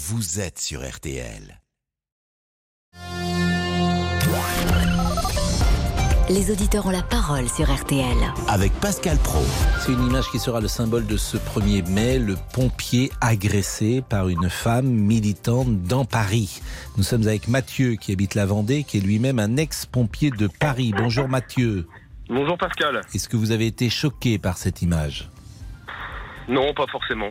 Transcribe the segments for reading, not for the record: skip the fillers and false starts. Vous êtes sur RTL. Les auditeurs ont la parole sur RTL. Avec Pascal Praud. C'est une image qui sera le symbole de ce 1er mai, le pompier agressé par une femme militante dans Paris. Nous sommes avec Mathieu qui habite la Vendée, qui est lui-même un ex-pompier de Paris. Bonjour Mathieu. Bonjour Pascal. Est-ce que vous avez été choqué par cette image ? Non, pas forcément.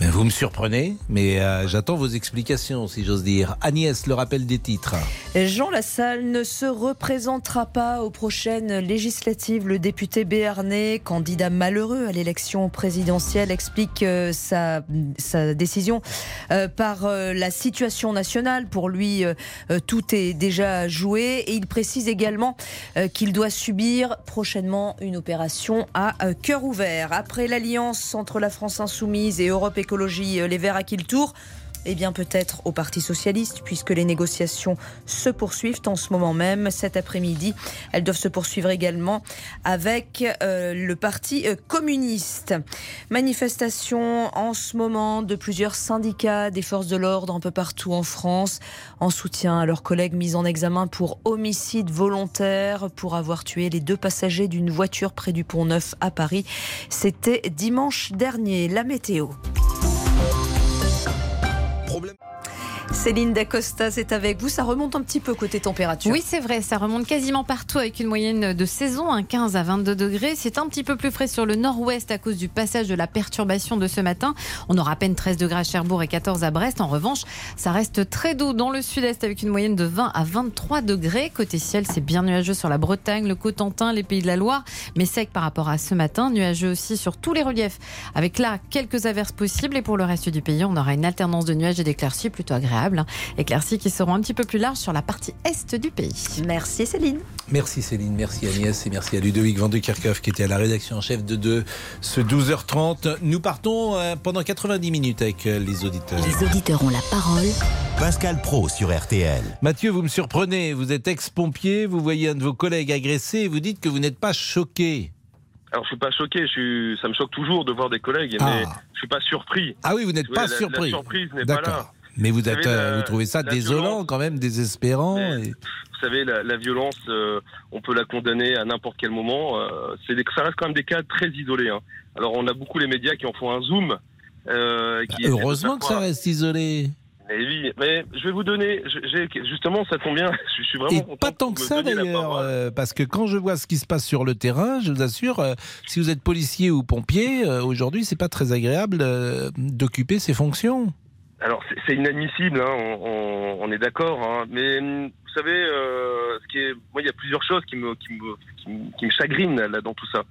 Ben vous me surprenez, mais j'attends vos explications, si j'ose dire. Agnès, le rappel des titres. Jean Lassalle ne se représentera pas aux prochaines législatives. Le député béarnais, candidat malheureux à l'élection présidentielle, explique sa décision par la situation nationale. Pour lui, tout est déjà joué. Et il précise également qu'il doit subir prochainement une opération à cœur ouvert. Après l'alliance entre la France insoumise et Europe Écologie Les Verts, à qui le tour ? Eh bien peut-être au Parti Socialiste, puisque les négociations se poursuivent en ce moment même. Cet après-midi, elles doivent se poursuivre également avec le Parti Communiste. Manifestation en ce moment de plusieurs syndicats des forces de l'ordre un peu partout en France, en soutien à leurs collègues mis en examen pour homicide volontaire, pour avoir tué les 2 passagers d'une voiture près du Pont-Neuf à Paris. C'était dimanche dernier. La météo. Céline Dacosta, c'est avec vous. Ça remonte un petit peu côté température. Oui, c'est vrai. Ça remonte quasiment partout avec une moyenne de saison, 15 à 22 degrés. C'est un petit peu plus frais sur le nord-ouest à cause du passage de la perturbation de ce matin. On aura à peine 13 degrés à Cherbourg et 14 à Brest. En revanche, ça reste très doux dans le sud-est avec une moyenne de 20 à 23 degrés. Côté ciel, c'est bien nuageux sur la Bretagne, le Cotentin, les Pays de la Loire, mais sec par rapport à ce matin. Nuageux aussi sur tous les reliefs avec là quelques averses possibles. Et pour le reste du pays, on aura une alternance de nuages et d'éclaircies plutôt agréable. Éclaircies qui seront un petit peu plus larges sur la partie est du pays. Merci Céline. Merci Céline, merci Agnès et merci à Ludovic Van de Kerckhoff qui était à la rédaction en chef de ce 12h30. Nous partons pendant 90 minutes avec les auditeurs. Les auditeurs ont la parole. Pascal Praud sur RTL. Mathieu, vous me surprenez, vous êtes ex-pompier, vous voyez un de vos collègues agressé et vous dites que vous n'êtes pas choqué. Alors je suis pas choqué, ça me choque toujours de voir des collègues, mais je suis pas surpris. Ah oui, vous n'êtes pas surpris. La surprise n'est pas là. Mais vous trouvez ça désolant, violence, quand même, désespérant et... Vous savez, la violence, on peut la condamner à n'importe quel moment. Ça reste quand même des cas très isolés. Hein. Alors, on a beaucoup les médias qui en font un zoom. Heureusement que ça reste isolé. Mais oui, mais je vais vous donner... Justement, ça tombe bien. Je suis vraiment content. Pas tant que ça, d'ailleurs. Parce que quand je vois ce qui se passe sur le terrain, je vous assure, si vous êtes policier ou pompier, aujourd'hui, c'est pas très agréable d'occuper ces fonctions. Alors c'est inadmissible, hein, on est d'accord, hein, mais vous savez, moi il y a plusieurs choses qui me chagrinent là dans tout ça.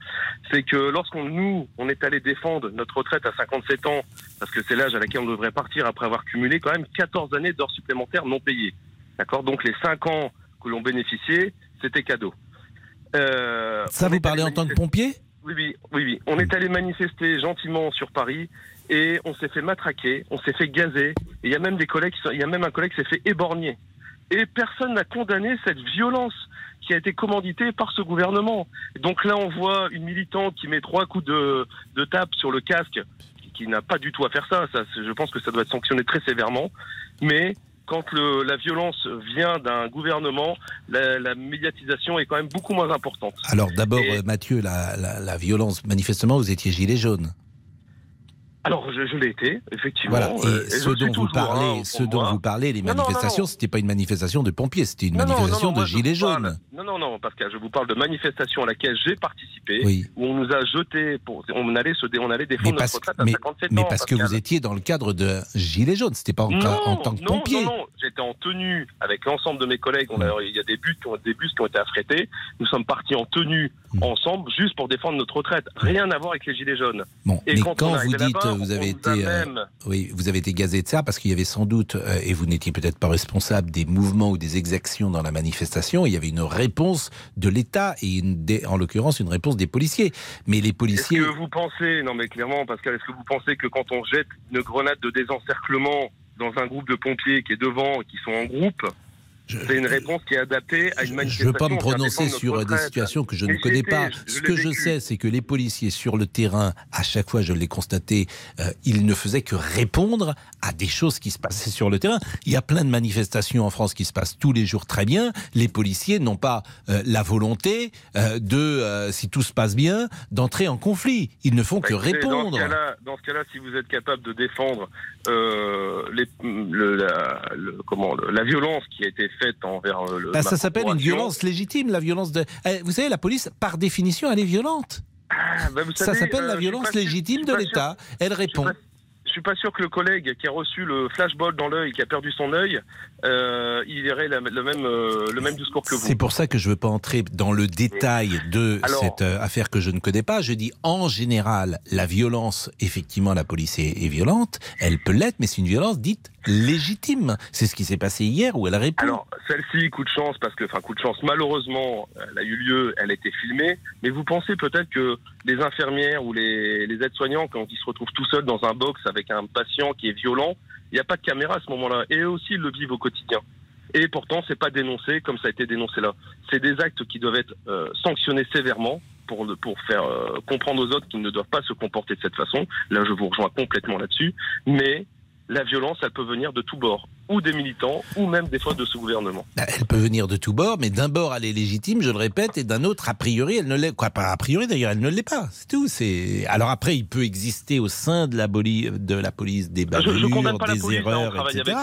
C'est que lorsqu'on est allé défendre notre retraite à 57 ans, parce que c'est l'âge à laquelle on devrait partir après avoir cumulé quand même 14 années d'heures supplémentaires non payées. D'accord ? Donc les 5 ans que l'on bénéficiait, c'était cadeau. Ça vous parlez en tant que pompier ? Oui. On est allé manifester gentiment sur Paris et on s'est fait matraquer, on s'est fait gazer. Il y a même un collègue qui s'est fait éborgner. Et personne n'a condamné cette violence qui a été commanditée par ce gouvernement. Donc là, on voit une militante qui met 3 coups de tape sur le casque, qui n'a pas du tout à faire ça. Je pense que ça doit être sanctionné très sévèrement. Mais quand la violence vient d'un gouvernement, la médiatisation est quand même beaucoup moins importante. Alors d'abord, Mathieu, la violence, manifestement, vous étiez gilet jaune. Alors je l'ai été, effectivement. Voilà. Et ce dont vous parlez, les manifestations, ce n'était pas une manifestation de pompiers, c'était une manifestation de gilets jaunes. Non, Pascal, je vous parle de manifestation à laquelle j'ai participé, où on nous a jetés, on allait défendre notre retraite à 57 ans. Mais parce que vous étiez dans le cadre de gilets jaunes, ce n'était pas en tant que pompier. Non, j'étais en tenue avec l'ensemble de mes collègues. Il y a des bus qui ont été affrétés. Nous sommes partis en tenue ensemble, juste pour défendre notre retraite. Rien à voir avec les gilets jaunes. Bon, et quand vous dites... vous avez été gazé de ça parce qu'il y avait sans doute, et vous n'étiez peut-être pas responsable des mouvements ou des exactions dans la manifestation, il y avait une réponse de l'État et en l'occurrence une réponse des policiers. Mais les policiers... Est-ce que vous pensez, non mais clairement Pascal, est-ce que vous pensez que quand on jette une grenade de désencerclement dans un groupe de pompiers qui est devant et qui sont en groupe, C'est une réponse qui est adaptée à une manifestation. Je ne veux pas me prononcer sur des situations que je ne connais pas. Ce que je sais, c'est que les policiers sur le terrain, à chaque fois, je l'ai constaté, ils ne faisaient que répondre à des choses qui se passaient sur le terrain. Il y a plein de manifestations en France qui se passent tous les jours très bien. Les policiers n'ont pas la volonté si tout se passe bien, d'entrer en conflit. Ils ne font que répondre. Dans ce cas-là, si vous êtes capable de défendre la violence qui a été faite envers le... ça s'appelle une violence légitime, la violence de... Vous savez, la police, par définition, elle est violente. Vous savez, ça s'appelle la violence légitime de l'État. Elle répond. Je ne suis pas sûr que le collègue qui a reçu le flashball dans l'œil, qui a perdu son œil, il verrait le même discours que vous. C'est pour ça que je ne veux pas entrer dans le détail de cette affaire que je ne connais pas. Je dis en général, la violence, effectivement, la police est violente, elle peut l'être, mais c'est une violence dite légitime. C'est ce qui s'est passé hier où elle répond. Alors, celle-ci, coup de chance, malheureusement, elle a eu lieu, elle a été filmée, mais vous pensez peut-être que les infirmières ou les aides-soignants, quand ils se retrouvent tout seuls dans un box avec un patient qui est violent, il n'y a pas de caméra à ce moment-là. Et eux aussi, ils le vivent au quotidien. Et pourtant, ce n'est pas dénoncé comme ça a été dénoncé là. C'est des actes qui doivent être sanctionnés sévèrement pour faire comprendre aux autres qu'ils ne doivent pas se comporter de cette façon. Là, je vous rejoins complètement là-dessus. Mais la violence, elle peut venir de tous bords, ou des militants, ou même des fois de ce gouvernement. Elle peut venir de tous bords, mais d'un bord, elle est légitime, je le répète, et d'un autre, a priori, elle ne l'est pas. A priori, d'ailleurs, elle ne l'est pas. C'est tout. Alors après, il peut exister au sein de la police des bavures, des erreurs, etc.,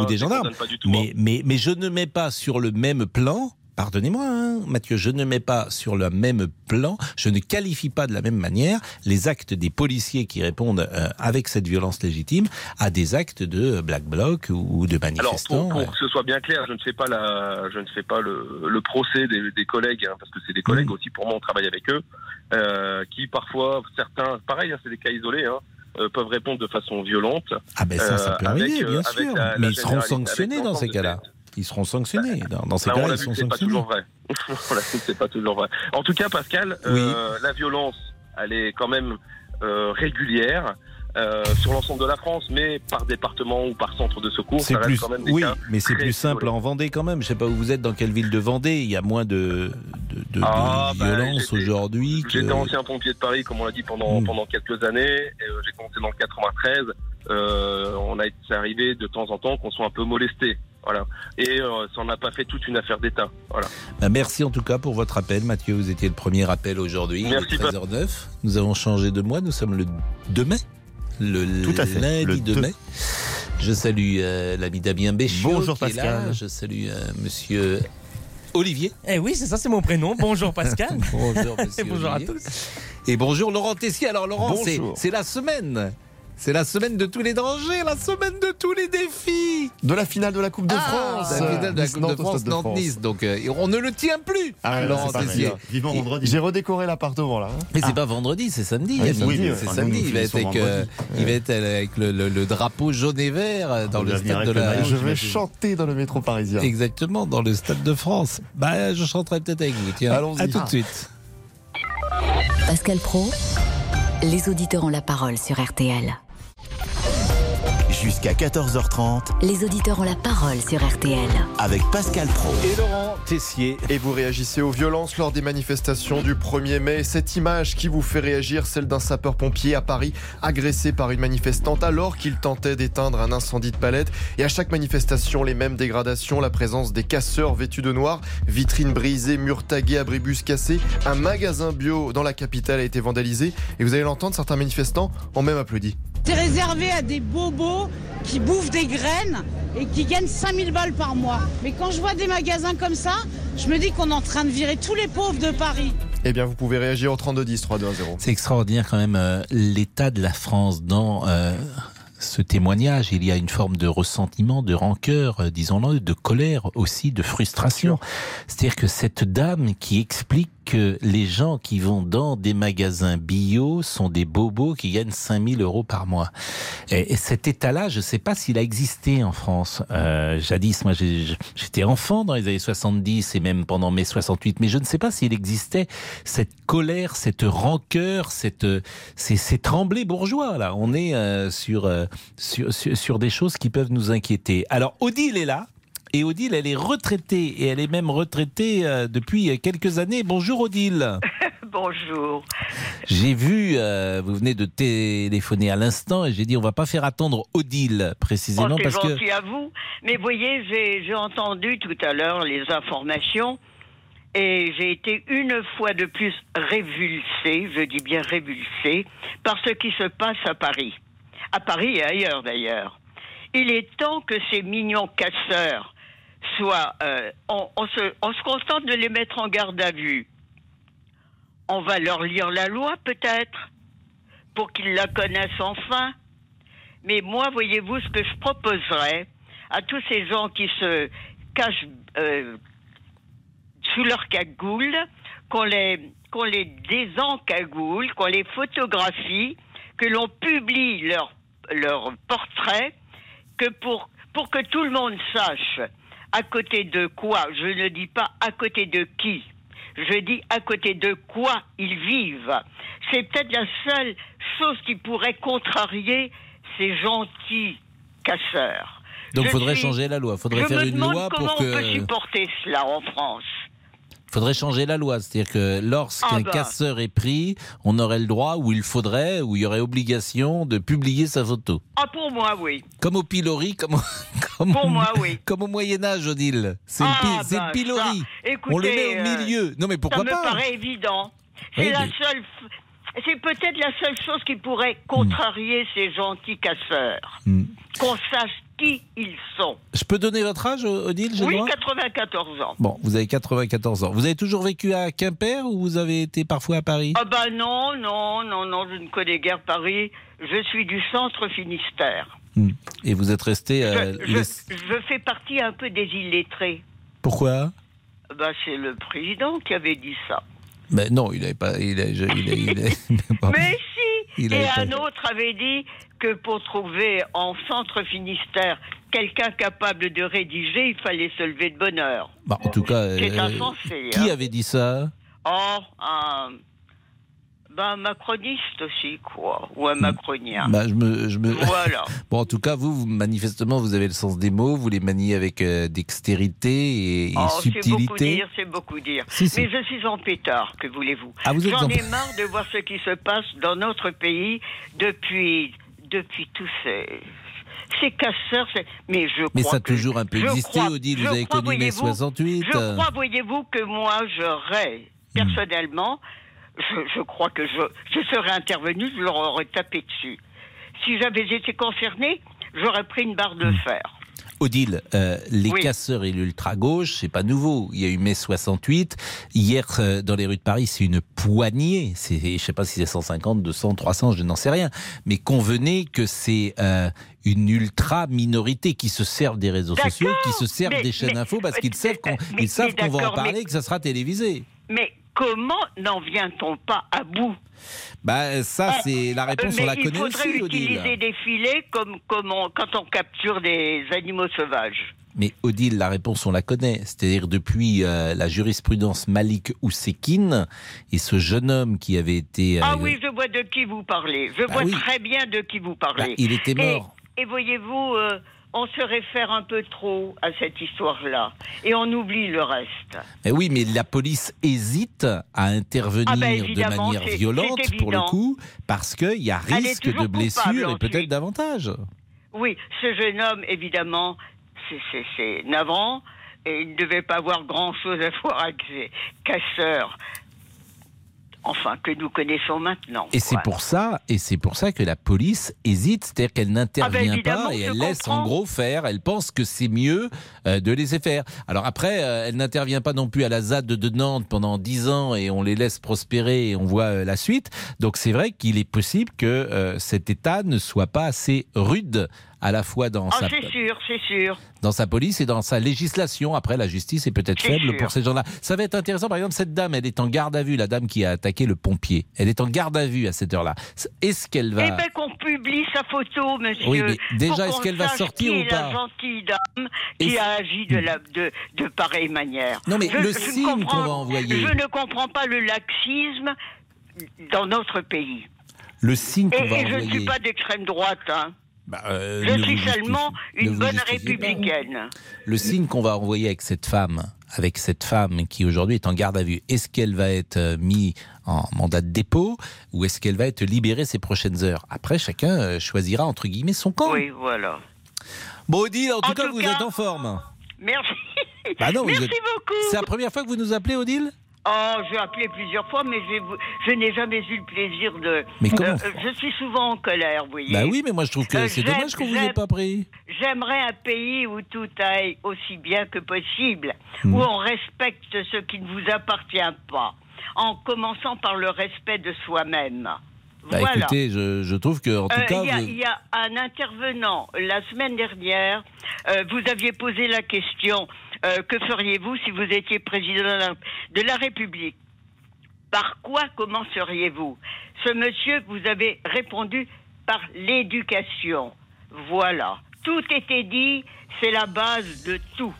ou des gendarmes. Mais je ne mets pas sur le même plan... Pardonnez-moi, Mathieu, je ne mets pas sur le même plan, je ne qualifie pas de la même manière les actes des policiers qui répondent avec cette violence légitime à des actes de Black Bloc ou de manifestants. Alors, pour que ce soit bien clair, je ne fais pas le procès des collègues, parce que c'est des collègues aussi, pour moi, on travaille avec eux, qui parfois, certains, pareil, c'est des cas isolés, peuvent répondre de façon violente. Ah ben ça peut arriver, bien sûr, mais ils seront sanctionnés dans ces cas-là. Ils seront sanctionnés. Dans ces cas-là, ils sont sanctionnés. C'est pas toujours vrai. En tout cas, Pascal, la violence, elle est quand même régulière sur l'ensemble de la France, mais par département ou par centre de secours, ça reste quand même des cas. Oui, mais c'est plus simple en Vendée quand même. Je sais pas où vous êtes, dans quelle ville de Vendée. Il y a moins de violence aujourd'hui. J'étais ancien pompier de Paris, comme on l'a dit, pendant quelques années. J'ai commencé dans le 93. C'est arrivé de temps en temps qu'on soit un peu molesté. Voilà. Et ça n'a pas fait toute une affaire d'État. Voilà. Merci en tout cas pour votre appel, Mathieu. Vous étiez le premier appel aujourd'hui. Merci. 13h09. Nous avons changé de mois. Nous sommes le 2 mai. Lundi 2 mai. Je salue l'ami Damien Béchiot. Bonjour Pascal. Est là. Je salue monsieur Olivier. Eh oui, c'est ça, c'est mon prénom. Bonjour Pascal. Bonjour monsieur. Et bonjour Olivier. À tous. Et bonjour Laurent Tessier. Alors Laurent, c'est la semaine. C'est la semaine de tous les dangers, la semaine de tous les défis. De la finale de la Coupe de France. La finale de la Coupe de France, Nantes-Nice. Donc on ne le tient plus. Laurent Tessier. Vivement vendredi. J'ai redécoré l'appartement là. Mais c'est pas vendredi, c'est samedi. Ah, c'est samedi. Il va être avec le drapeau jaune et vert dans le stade de la. Je vais chanter dans le métro parisien. Exactement, dans le stade de France. Bah, je chanterai peut-être avec vous. Tiens, allons-y. À tout de suite. Pascal Praud. Les auditeurs ont la parole sur RTL. Jusqu'à 14h30, les auditeurs ont la parole sur RTL. Avec Pascal Praud et Laurent Tessier. Et vous réagissez aux violences lors des manifestations du 1er mai. Cette image qui vous fait réagir, celle d'un sapeur-pompier à Paris, agressé par une manifestante alors qu'il tentait d'éteindre un incendie de palette. Et à chaque manifestation, les mêmes dégradations, la présence des casseurs vêtus de noir, vitrines brisées, murs tagués, abribus cassés. Un magasin bio dans la capitale a été vandalisé. Et vous allez l'entendre, certains manifestants ont même applaudi. C'est réservé à des bobos qui bouffent des graines et qui gagnent 5000 balles par mois. Mais quand je vois des magasins comme ça, je me dis qu'on est en train de virer tous les pauvres de Paris. Eh bien, vous pouvez réagir au 3210-3210. C'est extraordinaire quand même l'état de la France dans ce témoignage. Il y a une forme de ressentiment, de rancœur, disons-le, de colère aussi, de frustration. C'est-à-dire que cette dame qui explique que les gens qui vont dans des magasins bio sont des bobos qui gagnent 5 000 € par mois. Et cet état-là, je ne sais pas s'il a existé en France. Jadis, moi, j'étais enfant dans les années 70 et même pendant mai 68, mais je ne sais pas s'il existait cette colère, cette rancœur, ces tremblés bourgeois. Là, on est sur des choses qui peuvent nous inquiéter. Alors, Odile est là. Et Odile, elle est retraitée, et elle est même retraitée depuis quelques années. Bonjour Odile. Bonjour. J'ai vu, vous venez de téléphoner à l'instant, et j'ai dit on ne va pas faire attendre Odile, précisément. Parce que... gentil à vous. Mais vous voyez, j'ai entendu tout à l'heure les informations, et j'ai été une fois de plus révulsée, je dis bien révulsée, par ce qui se passe à Paris. À Paris et ailleurs d'ailleurs. Il est temps que ces mignons casseurs soient... on se contente de les mettre en garde à vue. On va leur lire la loi peut-être, pour qu'ils la connaissent enfin. Mais moi, voyez-vous, ce que je proposerais à tous ces gens qui se cachent sous leur cagoule, qu'on les désencagoule, qu'on les photographie, que l'on publie leur portrait, que pour que tout le monde sache à côté de quoi, je ne dis pas à côté de qui, je dis à côté de quoi ils vivent. C'est peut-être la seule chose qui pourrait contrarier ces gentils casseurs. Donc il faudrait changer la loi, faudrait faire une loi pour que... Je me demande comment on peut supporter cela en France. Il faudrait changer la loi, c'est-à-dire que lorsqu'un casseur est pris, on aurait le droit, ou il faudrait, ou il y aurait obligation de publier sa photo. Ah, pour moi, oui. Comme au pilori, comme au Moyen-Âge, Odile. C'est le pilori. Ça, écoutez, on le met au milieu. Non, mais pourquoi pas ? Ça me paraît évident. C'est c'est peut-être la seule chose qui pourrait contrarier ces gentils casseurs. Mmh. Qu'on sache qui ils sont. Je peux donner votre âge, Odile? Oui, 94 ans. Bon, vous avez 94 ans. Vous avez toujours vécu à Quimper ou vous avez été parfois à Paris? Ah ben non, je ne connais guère Paris. Je suis du centre Finistère. Et vous êtes resté... je fais partie un peu des illettrés. Pourquoi? Ben, c'est le président qui avait dit ça. Mais non, il n'avait pas... Mais si. Et un autre avait dit que pour trouver en centre Finistère quelqu'un capable de rédiger, il fallait se lever de bonne heure. Bah, en tout cas, c'est insensé. Qui avait dit ça ? Oh, un macroniste aussi, quoi. Ou un macronien. Bah, voilà. Bon, en tout cas, vous, manifestement, vous avez le sens des mots, vous les maniez avec dextérité et subtilité. C'est beaucoup dire. Si. Mais je suis en pétard, que voulez-vous ? Ah, J'en ai marre de voir ce qui se passe dans notre pays depuis tous ces casseurs. Mais ça a toujours un peu existé, Odile. Vous avez connu mai 68. Je crois, voyez-vous, que moi, j'aurais, personnellement, je crois que je serais intervenu, je leur aurais tapé dessus. Si j'avais été concerné, j'aurais pris une barre de fer. Odile, les casseurs et l'ultra-gauche, c'est pas nouveau. Il y a eu mai 68. Hier, dans les rues de Paris, c'est une poignée. Je sais pas si c'est 150, 200, 300, je n'en sais rien. Mais convenez que c'est une ultra-minorité qui se servent des réseaux sociaux, qui se servent des chaînes info, parce qu'ils savent qu'on va en parler, que ça sera télévisé. Mais comment n'en vient-on pas à bout ? Ça, c'est la réponse, on la connaît aussi, Odile. Il faudrait utiliser des filets comme quand on capture des animaux sauvages. Mais Odile, la réponse, on la connaît. C'est-à-dire depuis la jurisprudence Malik Oussekine et ce jeune homme qui avait été... Ah oui, je vois de qui vous parlez. Très bien de qui vous parlez. Il était mort. Et voyez-vous... on se réfère un peu trop à cette histoire-là. Et on oublie le reste. Mais oui, mais la police hésite à intervenir de manière violente, pour le coup, parce qu'il y a risque de blessures et peut-être davantage. Oui, ce jeune homme, évidemment, c'est navrant. Et il ne devait pas avoir grand-chose à voir avec ces casseurs. Enfin, que nous connaissons maintenant. Et c'est pour ça que la police hésite, c'est-à-dire qu'elle n'intervient pas et elle laisse en gros faire. Elle pense que c'est mieux de laisser faire. Alors après, elle n'intervient pas non plus à la ZAD de Nantes pendant 10 ans et on les laisse prospérer et on voit la suite. Donc c'est vrai qu'il est possible que cet État ne soit pas assez rude à la fois dans c'est sûr. Dans sa police et dans sa législation. Après, la justice est peut-être faible pour ces gens-là. Ça va être intéressant. Par exemple, cette dame, elle est en garde à vue, la dame qui a attaqué le pompier. Elle est en garde à vue à cette heure-là. Est-ce qu'elle va... Eh bien, qu'on publie sa photo, monsieur. Oui, mais déjà, est-ce qu'elle va sortir ou pas ? La gentille dame qui a agi de pareille manière. Non, mais le signe qu'on va envoyer... Je ne comprends pas le laxisme dans notre pays. Le signe qu'on va envoyer... Et je ne suis pas d'extrême droite, hein. Je suis seulement une bonne républicaine. Le signe qu'on va envoyer avec cette femme qui aujourd'hui est en garde à vue, est-ce qu'elle va être mise en mandat de dépôt ou est-ce qu'elle va être libérée ces prochaines heures ? Après, chacun choisira entre guillemets son camp. Oui, voilà. Bon, Odile, en tout cas, vous êtes en forme. Merci. Bah non, merci beaucoup. C'est la première fois que vous nous appelez, Odile ? Oh, j'ai appelé plusieurs fois, mais je n'ai jamais eu le plaisir de... Mais comment je suis souvent en colère, vous voyez. Bah oui, mais moi je trouve que c'est dommage qu'on vous ait pas pris. J'aimerais un pays où tout aille aussi bien que possible, où on respecte ce qui ne vous appartient pas, en commençant par le respect de soi-même. Bah voilà. Écoutez, je trouve que en tout cas, il y a un intervenant la semaine dernière. Vous aviez posé la question. Que feriez-vous si vous étiez président de la République ? Par quoi commenceriez-vous ? Ce monsieur, vous avez répondu par l'éducation. Voilà. Tout était dit, c'est la base de tout.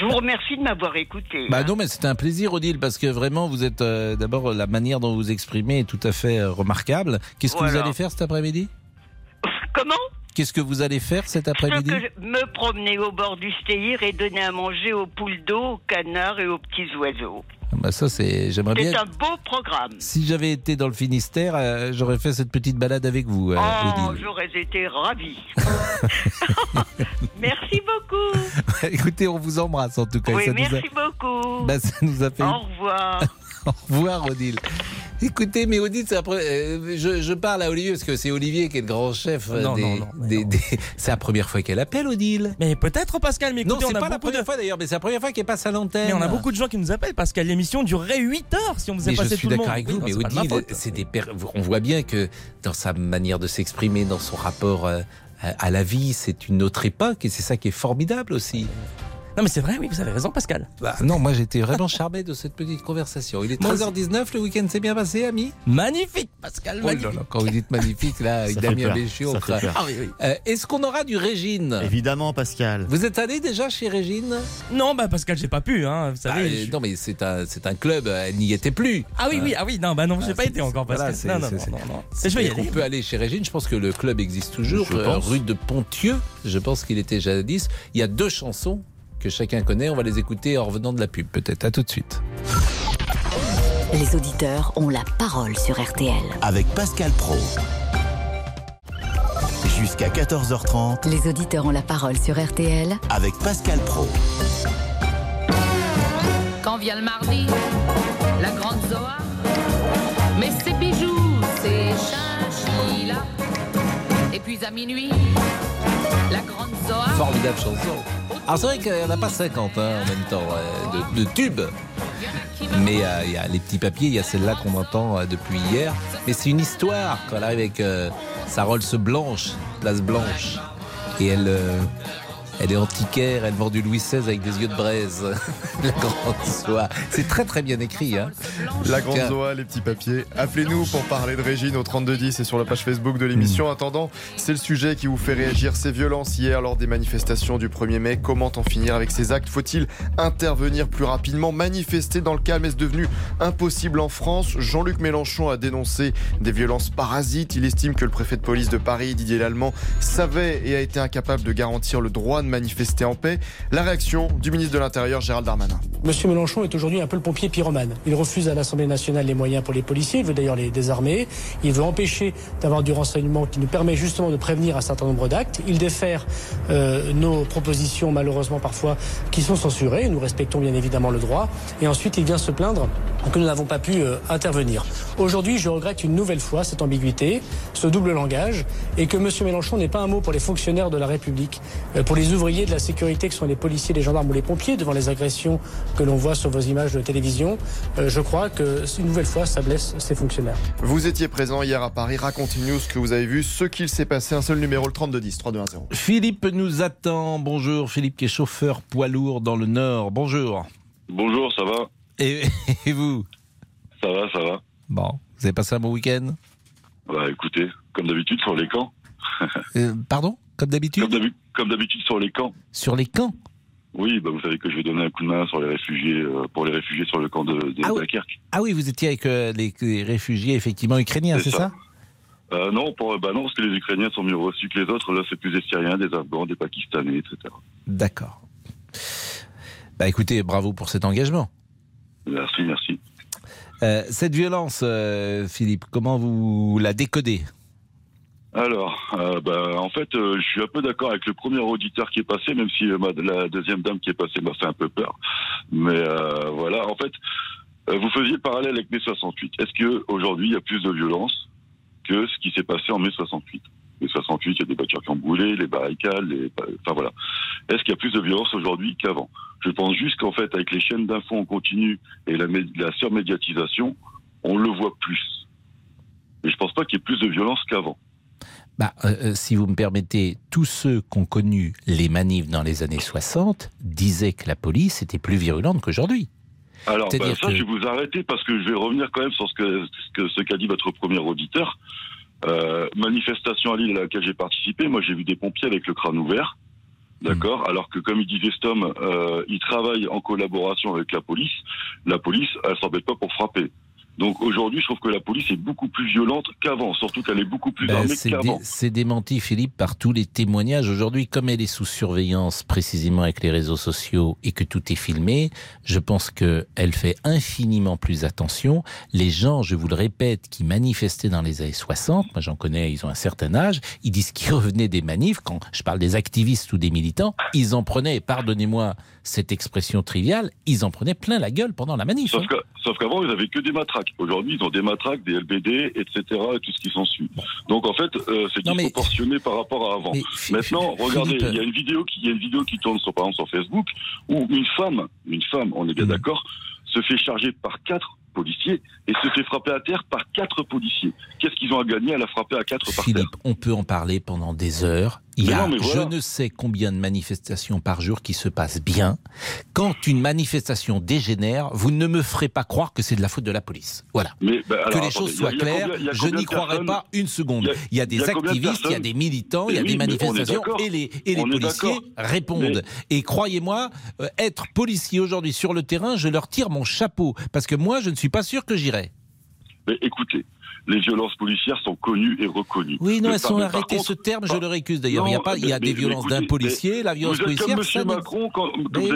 Je vous remercie de m'avoir écouté. Bah non, mais c'était un plaisir, Odile, parce que vraiment, vous êtes... d'abord, la manière dont vous vous exprimez est tout à fait remarquable. Qu'est-ce que vous allez faire cet après-midi ? Comment ? Qu'est-ce que vous allez faire cet après-midi ? Me promener au bord du Steyr et donner à manger aux poules d'eau, aux canards et aux petits oiseaux. Ah bah ça, c'est un beau programme. Si j'avais été dans le Finistère, j'aurais fait cette petite balade avec vous. J'aurais été ravie. Merci beaucoup. Écoutez, on vous embrasse en tout cas. Oui, merci beaucoup. Bah, ça nous a fait... Au revoir. Au revoir, Odile. Écoutez, mais Odile, je parle à Olivier, parce que c'est Olivier qui est le grand chef. C'est la première fois qu'elle appelle, Odile. Mais peut-être, Pascal, mais écoutez, c'est pas la première fois d'ailleurs, mais c'est la première fois qu'elle passe à l'antenne. Mais on a beaucoup de gens qui nous appellent, Pascal. L'émission durerait 8 heures si on faisait passer tout le monde. Mais je suis d'accord avec vous, mais Odile, on voit bien que dans sa manière de s'exprimer, dans son rapport à la vie, c'est une autre époque, et c'est ça qui est formidable aussi. Non mais c'est vrai, oui, vous avez raison, Pascal. Bah, non, moi j'étais vraiment charmé de cette petite conversation. Il est 13h19, le week-end s'est bien passé, ami. Magnifique, Pascal, magnifique. Oh là là, quand vous dites magnifique, là, avec Damien Béchiot. Ah oui, oui. Est-ce qu'on aura du Régine ? Évidemment, Pascal. Vous êtes allé déjà chez Régine ? Non, bah Pascal, j'ai pas pu, hein. Vous savez, non mais c'est un club, elle n'y était plus. Ah oui, oui, ah oui, non, bah non, j'ai pas été encore, Pascal. Voilà, non. C'est joyeux. On peut aller chez Régine, je pense que le club existe toujours. Rue de Ponthieu, je pense qu'il était jadis. Il y a 2 chansons que chacun connaît, on va les écouter en revenant de la pub peut-être, à tout de suite. Les auditeurs ont la parole sur RTL. Avec Pascal Praud. Jusqu'à 14h30. Les auditeurs ont la parole sur RTL. Avec Pascal Praud. Quand vient le mardi, la grande Zoa, mais ses bijoux, ses chinchillas. Et puis à minuit, la grande Zoa. Formidable chanson. Alors c'est vrai qu'on n'a pas 50 hein, en même temps de tubes, mais il y a les petits papiers, il y a celle-là qu'on entend depuis hier. Mais c'est une histoire quand elle arrive avec sa Rolls blanche, place blanche, et elle est antiquaire, elle vend du Louis XVI avec des yeux de braise. La grande Zoa, c'est très très bien écrit. Hein. La grande Zoa, les petits papiers. Appelez-nous pour parler de Régine au 3210 et sur la page Facebook de l'émission. En attendant, c'est le sujet qui vous fait réagir. Ces violences hier lors des manifestations du 1er mai. Comment en finir avec ces actes ? Faut-il intervenir plus rapidement ? Manifester dans le calme, est-ce devenu impossible en France ? Jean-Luc Mélenchon a dénoncé des violences parasites. Il estime que le préfet de police de Paris, Didier Lallemand, savait et a été incapable de garantir le droit de manifester en paix. La réaction du ministre de l'Intérieur, Gérald Darmanin. Monsieur Mélenchon est aujourd'hui un peu le pompier pyromane. Il refuse à l'Assemblée nationale les moyens pour les policiers, il veut d'ailleurs les désarmer, il veut empêcher d'avoir du renseignement qui nous permet justement de prévenir un certain nombre d'actes. Il défère nos propositions, malheureusement parfois, qui sont censurées. Nous respectons bien évidemment le droit. Et ensuite, il vient se plaindre que nous n'avons pas pu intervenir. Aujourd'hui, je regrette une nouvelle fois cette ambiguïté, ce double langage, et que Monsieur Mélenchon n'ait pas un mot pour les fonctionnaires de la République, pour les ouvriers de la sécurité que sont les policiers, les gendarmes ou les pompiers devant les agressions que l'on voit sur vos images de télévision. Je crois que, une nouvelle fois, ça blesse ces fonctionnaires. Vous étiez présent hier à Paris. Racontez-nous ce que vous avez vu, ce qu'il s'est passé. Un seul numéro, le 3210, 3210. Philippe nous attend. Bonjour Philippe qui est chauffeur poids lourd dans le Nord. Bonjour. Bonjour, ça va ? Et vous ? Ça va, ça va. Bon, vous avez passé un bon week-end ? Bah écoutez, comme d'habitude sur les camps. Pardon ? Comme d'habitude ? Comme d'habitude sur les camps. Sur les camps ? Oui, bah vous savez que je vais donner un coup de main sur les réfugiés, pour les réfugiés sur le camp de Dunkerque. Ah oui, vous étiez avec les réfugiés effectivement ukrainiens, c'est ça ? Non, parce que les Ukrainiens sont mieux reçus que les autres. Là, c'est plus des Syriens, des Afghans, des Pakistanais, etc. D'accord. Bah écoutez, bravo pour cet engagement. Merci, merci. Cette violence, Philippe, comment vous la décodez ? Alors, en fait, je suis un peu d'accord avec le premier auditeur qui est passé, même si la deuxième dame qui est passée m'a fait un peu peur. Mais voilà, en fait, vous faisiez parallèle avec mai 68. Est-ce qu'aujourd'hui, il y a plus de violence que ce qui s'est passé en mai 68 ? Mai 68, il y a des voitures qui ont brûlé, les barricades, enfin voilà. Est-ce qu'il y a plus de violence aujourd'hui qu'avant ? Je pense juste qu'en fait, avec les chaînes d'infos en continu et la surmédiatisation, on le voit plus. Et je pense pas qu'il y ait plus de violence qu'avant. Si vous me permettez, tous ceux qui ont connu les manifs dans les années 60 disaient que la police était plus virulente qu'aujourd'hui. Alors, je vais vous arrêter parce que je vais revenir quand même sur ce qu'a dit votre premier auditeur. Manifestation à Lille à laquelle j'ai participé, moi j'ai vu des pompiers avec le crâne ouvert, d'accord, alors que comme il disait cet homme, ils travaillent en collaboration avec la police elle s'embête pas pour frapper. Donc aujourd'hui, je trouve que la police est beaucoup plus violente qu'avant, surtout qu'elle est beaucoup plus armée qu'avant. C'est démenti, Philippe, par tous les témoignages. Aujourd'hui, comme elle est sous surveillance, précisément avec les réseaux sociaux, et que tout est filmé, je pense qu'elle fait infiniment plus attention. Les gens, je vous le répète, qui manifestaient dans les années 60, moi j'en connais, ils ont un certain âge, ils disent qu'ils revenaient des manifs, quand je parle des activistes ou des militants, ils en prenaient, pardonnez-moi cette expression triviale, ils en prenaient plein la gueule pendant la manif. Sauf qu'avant, ils n'avaient que des matraques. Aujourd'hui, ils ont des matraques, des LBD, etc., et tout ce qui s'ensuit. Donc, en fait, c'est disproportionné par rapport à avant. Maintenant, regardez, il y a une vidéo qui tourne, par exemple, sur Facebook, où une femme, on est bien d'accord, se fait charger par 4 policiers et se fait frapper à terre par 4 policiers. Qu'est-ce qu'ils ont à gagner à la frapper à 4 par terre ? Philippe, on peut en parler pendant des heures. Il y a je ne sais combien de manifestations par jour qui se passent bien. Quand une manifestation dégénère, vous ne me ferez pas croire que c'est de la faute de la police. Voilà. Les choses soient claires, je n'y croirais pas une seconde. Il y a des activistes, il y a des militants, il y a des manifestations et les policiers répondent. Mais... Et croyez-moi, être policier aujourd'hui sur le terrain, je leur tire mon chapeau parce que moi, je ne suis pas sûr que j'irai. Mais écoutez, les violences policières sont connues et reconnues. Oui, non, elles sont arrêtées. Ce terme, je le récuse d'ailleurs. Il y a des violences d'un policier, la violence policière... Vous êtes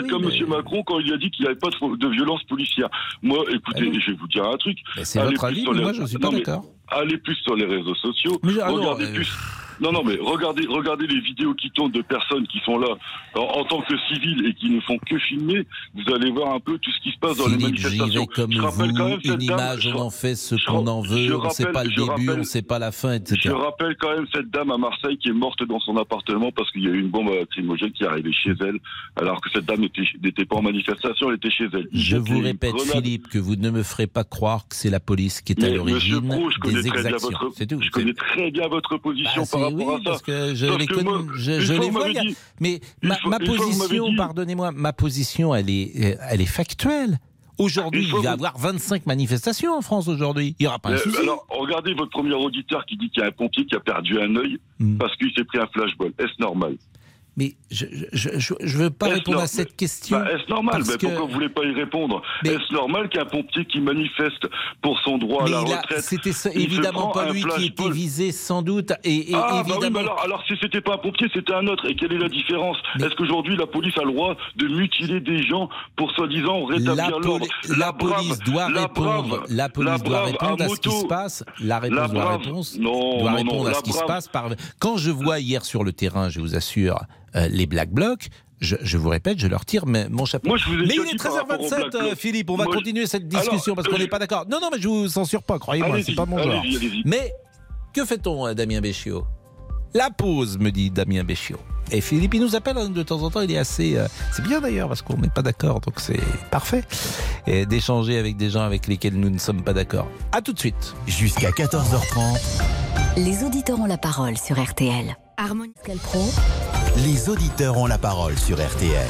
comme M. Macron quand il a dit qu'il n'y avait pas de violence policière. Moi, écoutez, je vais vous dire un truc. C'est votre avis, mais moi, je ne suis pas d'accord. Allez plus sur les réseaux sociaux, regardez les vidéos qui tournent de personnes qui sont là en tant que civiles et qui ne font que filmer. Vous allez voir un peu tout ce qui se passe dans les manifestations. Je rappelle quand même cette dame. On en fait ce qu'on en veut. On ne sait pas le début, on ne sait pas la fin, etc. Je rappelle quand même cette dame à Marseille qui est morte dans son appartement parce qu'il y a eu une bombe lacrymogène qui est arrivée chez elle, alors que cette dame n'était pas en manifestation, elle était chez elle. Je vous répète, Philippe, que vous ne me ferez pas croire que c'est la police qui est à l'origine des exactions. Je connais très bien votre position par rapport à ça. Parce que je les vois. Mais ma position, pardonnez-moi, elle est factuelle. Aujourd'hui, il va y avoir 25 manifestations en France aujourd'hui. Il n'y aura pas un souci. Alors, regardez votre premier auditeur qui dit qu'il y a un pompier qui a perdu un œil parce qu'il s'est pris un flashball. Est-ce normal ? Mais je ne veux pas répondre à cette question. Est-ce normal ? Pourquoi vous ne voulez pas y répondre ? Est-ce normal qu'un pompier qui manifeste pour son droit à la retraite... C'était évidemment pas lui qui était visé, sans doute. Alors si ce n'était pas un pompier, c'était un autre. Et quelle est la différence ? Est-ce qu'aujourd'hui, la police a le droit de mutiler des gens pour soi-disant rétablir l'ordre ? La police doit répondre à ce qui se passe. La réponse doit répondre à ce qui se passe. Quand je vois hier sur le terrain, je vous assure... les Black Blocs, je vous répète, je leur tire mon chapeau. Mais il est 13h27, Philippe, on va continuer cette discussion parce qu'on n'est pas d'accord. Non, mais je vous censure pas, croyez-moi, c'est pas mon genre. Mais que fait-on, Damien Béchiot ? La pause, me dit Damien Béchiot. Et Philippe, il nous appelle de temps en temps, il est assez... c'est bien d'ailleurs, parce qu'on n'est pas d'accord, donc c'est parfait. Et d'échanger avec des gens avec lesquels nous ne sommes pas d'accord. À tout de suite. Jusqu'à 14h30. Les auditeurs ont la parole sur RTL. Harmonie Pascal Praud. Les auditeurs ont la parole sur RTL.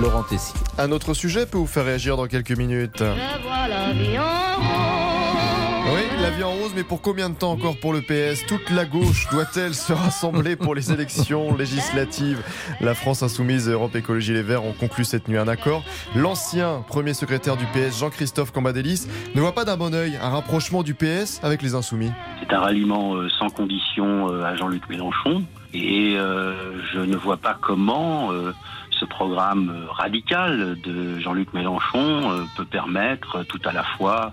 Laurent Tessier. Un autre sujet peut vous faire réagir dans quelques minutes. Je vois la vie en rond. Oui, la vie revient en rose, mais pour combien de temps encore pour le PS ? Toute la gauche doit-elle se rassembler pour les élections législatives ? La France insoumise et Europe Écologie Les Verts ont conclu cette nuit un accord. L'ancien premier secrétaire du PS, Jean-Christophe Cambadélis, ne voit pas d'un bon œil un rapprochement du PS avec les Insoumis. C'est un ralliement sans condition à Jean-Luc Mélenchon, et je ne vois pas comment ce programme radical de Jean-Luc Mélenchon peut permettre tout à la fois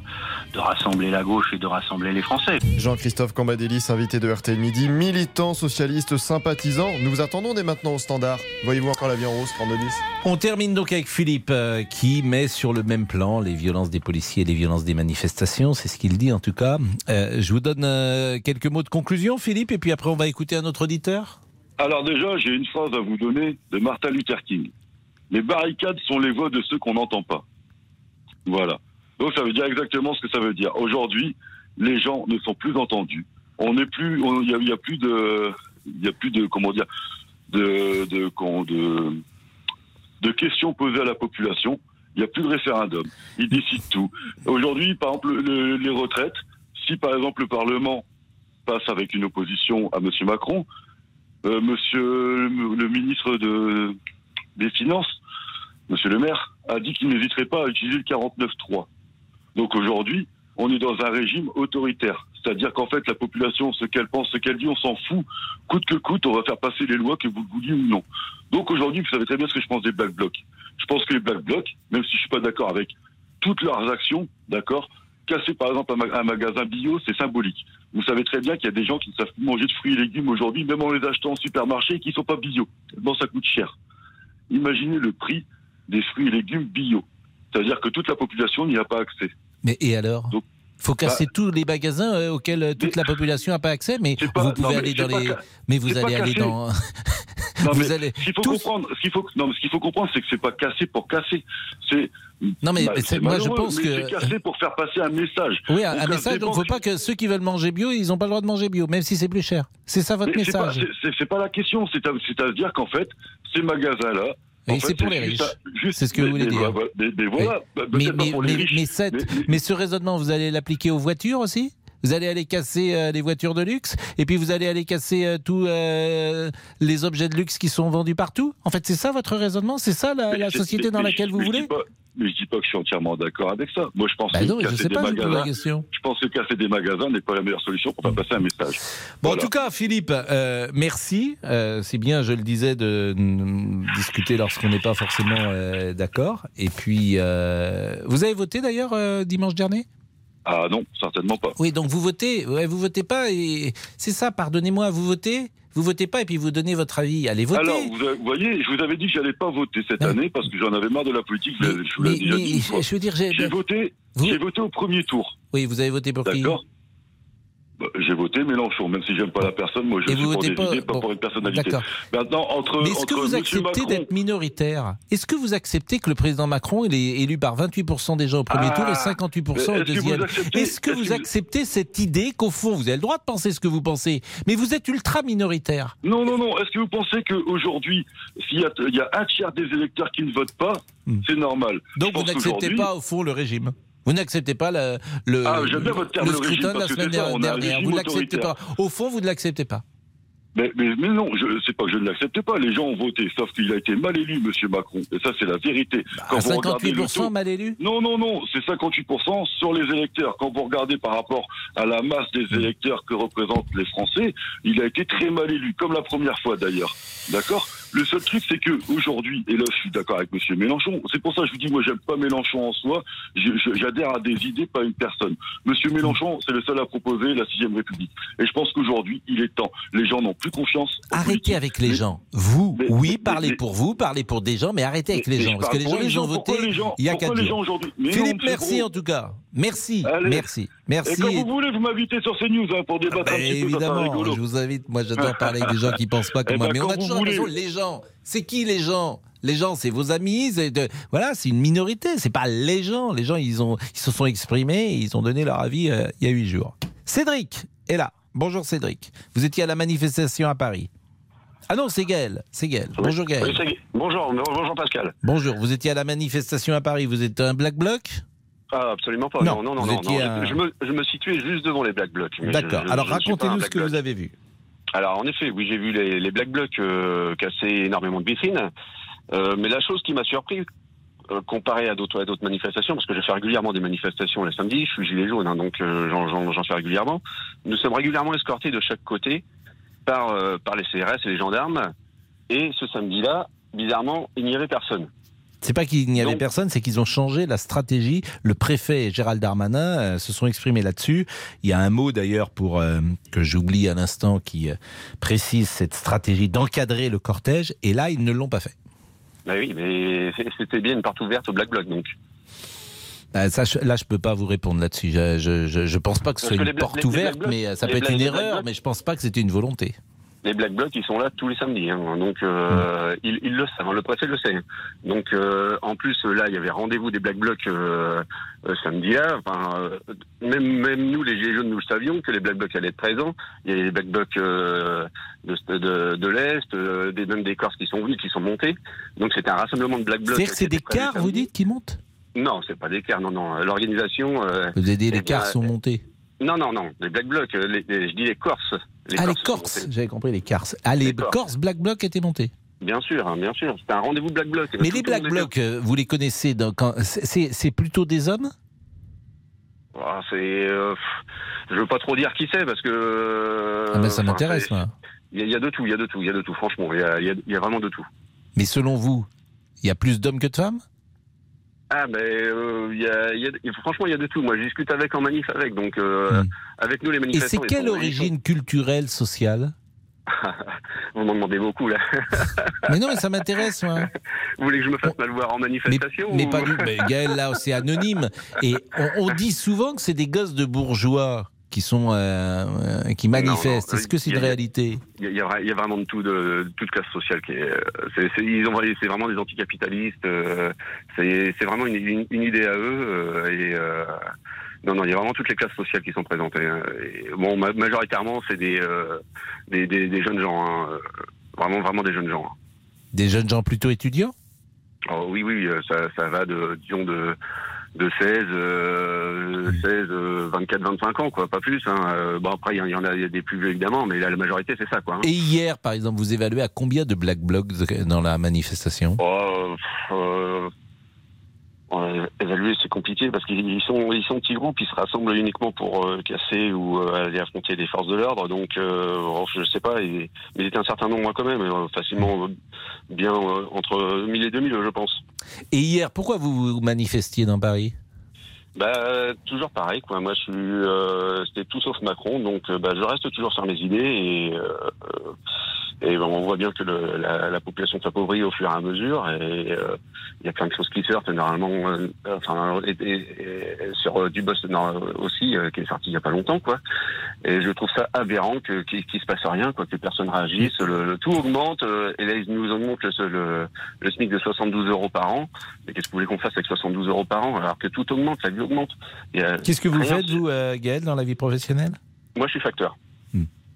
de rassembler la gauche et de rassembler les Français. Jean-Christophe Cambadélis, invité de RTL Midi, militant socialiste sympathisant. Nous vous attendons dès maintenant au standard. Voyez-vous encore la vie en rose, 32-10. On termine donc avec Philippe qui met sur le même plan les violences des policiers et les violences des manifestations. C'est ce qu'il dit en tout cas. Je vous donne quelques mots de conclusion, Philippe, et puis après on va écouter un autre auditeur. Alors déjà, j'ai une phrase à vous donner de Martin Luther King. Les barricades sont les voix de ceux qu'on n'entend pas. Voilà. Donc ça veut dire exactement ce que ça veut dire. Aujourd'hui, les gens ne sont plus entendus. On n'est plus, il n'y a plus de questions posées à la population. Il n'y a plus de référendum. Ils décident tout. Aujourd'hui, par exemple, les retraites. Si par exemple le Parlement passe avec une opposition à M. Macron. Monsieur le ministre des Finances, monsieur le maire, a dit qu'il n'hésiterait pas à utiliser le 49.3. Donc aujourd'hui, on est dans un régime autoritaire. C'est-à-dire qu'en fait, la population, ce qu'elle pense, ce qu'elle dit, on s'en fout. Coûte que coûte, on va faire passer les lois que vous vouliez ou non. Donc aujourd'hui, vous savez très bien ce que je pense des Black Blocs. Je pense que les Black Blocs, même si je ne suis pas d'accord avec toutes leurs actions, d'accord, casser par exemple un magasin bio, c'est symbolique. Vous savez très bien qu'il y a des gens qui ne savent plus manger de fruits et légumes aujourd'hui, même en les achetant en supermarché, et qui ne sont pas bio. Bon, ça coûte cher. Imaginez le prix des fruits et légumes bio. C'est-à-dire que toute la population n'y a pas accès. Mais et alors ? Il faut casser tous les magasins auxquels toute la population n'a pas accès, mais vous pouvez aller dans les... Mais vous allez aller dans... Ce qu'il faut comprendre, c'est que c'est pas cassé pour casser. C'est... Non mais c'est moi je pense que c'est cassé pour faire passer un message. Oui, un message. Donc il ne faut pas que ceux qui veulent manger bio, ils n'ont pas le droit de manger bio, même si c'est plus cher. C'est ça votre message. C'est pas la question. C'est à dire qu'en fait, ces magasins-là. Et c'est pour les riches. C'est ce que vous voulez dire. Mais ce raisonnement, vous allez l'appliquer aux voitures aussi ? Vous allez aller casser les voitures de luxe, et puis vous allez aller casser tous les objets de luxe qui sont vendus partout. En fait, c'est ça votre raisonnement ? C'est ça la société dans laquelle vous voulez ? Mais je ne dis pas que je suis entièrement d'accord avec ça. Moi, je pense que casser des magasins n'est pas la meilleure solution pour faire passer un message. Bon, voilà. En tout cas, Philippe, merci. C'est bien, je le disais, de discuter lorsqu'on n'est pas forcément d'accord. Et puis, vous avez voté d'ailleurs dimanche dernier ? Ah non, certainement pas. Oui, donc vous votez pas, et c'est ça, pardonnez-moi, vous votez pas et puis vous donnez votre avis, allez voter. Alors, vous voyez, je vous avais dit que j'allais pas voter cette année parce que j'en avais marre de la politique, j'ai voté au premier tour. Oui, vous avez voté pour qui ? D'accord. J'ai voté Mélenchon, même si j'aime pas la personne, moi je suis pour des idées, pas pour une personnalité. D'accord. Maintenant, mais est-ce que vous acceptez d'être minoritaire ? Est-ce que vous acceptez que le président Macron, il est élu par 28% des gens au premier tour et 58% au deuxième ? Est-ce que vous acceptez cette idée qu'au fond, vous avez le droit de penser ce que vous pensez, mais vous êtes ultra minoritaire ? Non. Est-ce que vous pensez qu'aujourd'hui, s'il y a un tiers des électeurs qui ne votent pas, c'est normal ? Donc vous n'acceptez pas au fond le régime ? Vous n'acceptez pas le scrutin de la semaine dernière. Vous ne l'acceptez pas. Au fond, vous ne l'acceptez pas. Mais non, c'est pas que je ne l'accepte pas. Les gens ont voté, sauf qu'il a été mal élu, M. Macron. Et ça, c'est la vérité. Quand 58% mal élu ? Non, c'est 58% sur les électeurs. Quand vous regardez par rapport à la masse des électeurs que représentent les Français, il a été très mal élu, comme la première fois d'ailleurs. D'accord ? Le seul truc, c'est qu'aujourd'hui, et là je suis d'accord avec M. Mélenchon, c'est pour ça que je vous dis, moi j'aime pas Mélenchon en soi, j'adhère à des idées, pas une personne. M. Mélenchon, c'est le seul à proposer la 6ème République. Et je pense qu'aujourd'hui, il est temps. Les gens n'ont plus confiance. Arrêtez avec les gens. Parlez pour des gens, mais arrêtez avec les gens. Parce que les gens, ils ont voté il y a 4 jours. Philippe, merci en tout cas. Merci. Allez. Merci. Et quand vous voulez, vous m'invitez sur CNews pour débattre un petit peu. Évidemment, je vous invite. Moi, j'adore parler avec des gens qui pensent pas comme moi. Mais on a toujours les gens. C'est qui les gens ? Les gens, c'est vos amis. C'est une minorité. C'est pas les gens. Les gens, ils se sont exprimés. Ils ont donné leur avis il y a 8 jours. Cédric est là. Bonjour Cédric. Vous étiez à la manifestation à Paris. Ah non, c'est Gaël. Bonjour Gaël. Oui, bonjour Pascal. Bonjour. Vous étiez à la manifestation à Paris. Vous êtes un Black Bloc ? Ah, absolument pas. Non. Je me situais juste devant les Black Blocs. D'accord. Alors racontez-nous ce que vous avez vu. Alors en effet, oui, j'ai vu les Black Blocs casser énormément de vitrines. Mais la chose qui m'a surpris, comparé à d'autres manifestations, parce que je fais régulièrement des manifestations les samedis, je suis gilet jaune, hein, donc j'en fais régulièrement. Nous sommes régulièrement escortés de chaque côté par les CRS et les gendarmes. Et ce samedi-là, bizarrement, il n'y avait personne. C'est pas qu'il n'y avait personne, c'est qu'ils ont changé la stratégie. Le préfet et Gérald Darmanin se sont exprimés là-dessus. Il y a un mot d'ailleurs pour que j'oublie à l'instant qui précise cette stratégie d'encadrer le cortège. Et là, ils ne l'ont pas fait. Bah oui, mais c'était bien une porte ouverte au Black Bloc, donc. Ça, là, je ne peux pas vous répondre là-dessus. Je ne pense pas que ce soit une porte ouverte, mais ça peut être une erreur, mais je ne pense pas que c'était une volonté. Les Black Blocs, ils sont là tous les samedis, hein. Donc ils le savent, le préfet le sait. Donc en plus, là, il y avait rendez-vous des Black Blocs samedi-là. Même nous, les Gilets jaunes, nous le savions que les Black Blocs allaient être présents. Il y avait les Black Blocs de l'Est, même des Corses qui sont venus, qui sont montés. Donc c'était un rassemblement de Black Blocs. C'est-à-dire que c'est des cars, vous dites, qui montent ? Non, c'est pas des cars, non. L'organisation... vous avez dit les cars sont montés ? Non, les Black Blocs, je dis les Corses. Les Corses, j'avais compris, les Corses. Ah, les Corses, Black Bloc étaient montés. Bien sûr, hein, bien sûr. C'était un rendez-vous Black Bloc. Mais les Black Blocs, vous les connaissez, donc, c'est plutôt des hommes ? Je veux pas trop dire qui c'est, parce que... ça m'intéresse, moi. Il y a de tout, franchement. Il y a vraiment de tout. Mais selon vous, il y a plus d'hommes que de femmes ? Ah ben, franchement, il y a de tout. Moi, je discute en manif avec. Donc, avec nous, les manifestants... Et c'est quelle origine culturelle, sociale ? Vous m'en demandez beaucoup, là. Mais non, mais ça m'intéresse, moi. Vous voulez que je me fasse mal voir en manifestation ? Mais pas du tout. Gaël, là, c'est anonyme. Et on dit souvent que c'est des gosses de bourgeois qui manifestent. Non. Est-ce que c'est une réalité ? Il y a vraiment de tout, de toute classe sociale qui est. C'est vraiment des anticapitalistes. C'est vraiment une idée à eux. Il y a vraiment toutes les classes sociales qui sont présentées. Hein, majoritairement, c'est des jeunes gens. Hein, vraiment des jeunes gens. Des jeunes gens plutôt étudiants ? Oh, oui, ça va de 16, 24, 25 ans, quoi, pas plus. Hein. Après, il y a des plus vieux, évidemment, mais la majorité, c'est ça, quoi. Hein. Et hier, par exemple, vous évaluez à combien de Black Blocs dans la manifestation ? Évaluer, c'est compliqué, parce qu'ils sont petits groupes, ils se rassemblent uniquement pour casser ou aller affronter des forces de l'ordre, donc je sais pas, mais il était un certain nombre quand même, facilement bien entre 1000 et 2000, je pense. Et hier, pourquoi vous manifestiez dans Paris ? Toujours pareil, quoi. Moi, c'était tout sauf Macron, donc je reste toujours sur mes idées, et on voit bien que la population s'appauvrit au fur et à mesure, et il y a plein de choses qui sortent normalement, sur Dubos aussi, qui est sorti il n'y a pas longtemps, quoi. Et je trouve ça aberrant qu'il se passe rien, quoi, que personne réagisse, le tout augmente, et là ils nous augmentent le SMIC de 72 € par an. Mais qu'est-ce que vous voulez qu'on fasse avec 72 € par an, alors que tout augmente, la vie augmente. Qu'est-ce que vous faites, vous, Gaël, dans la vie professionnelle ? Moi, je suis facteur.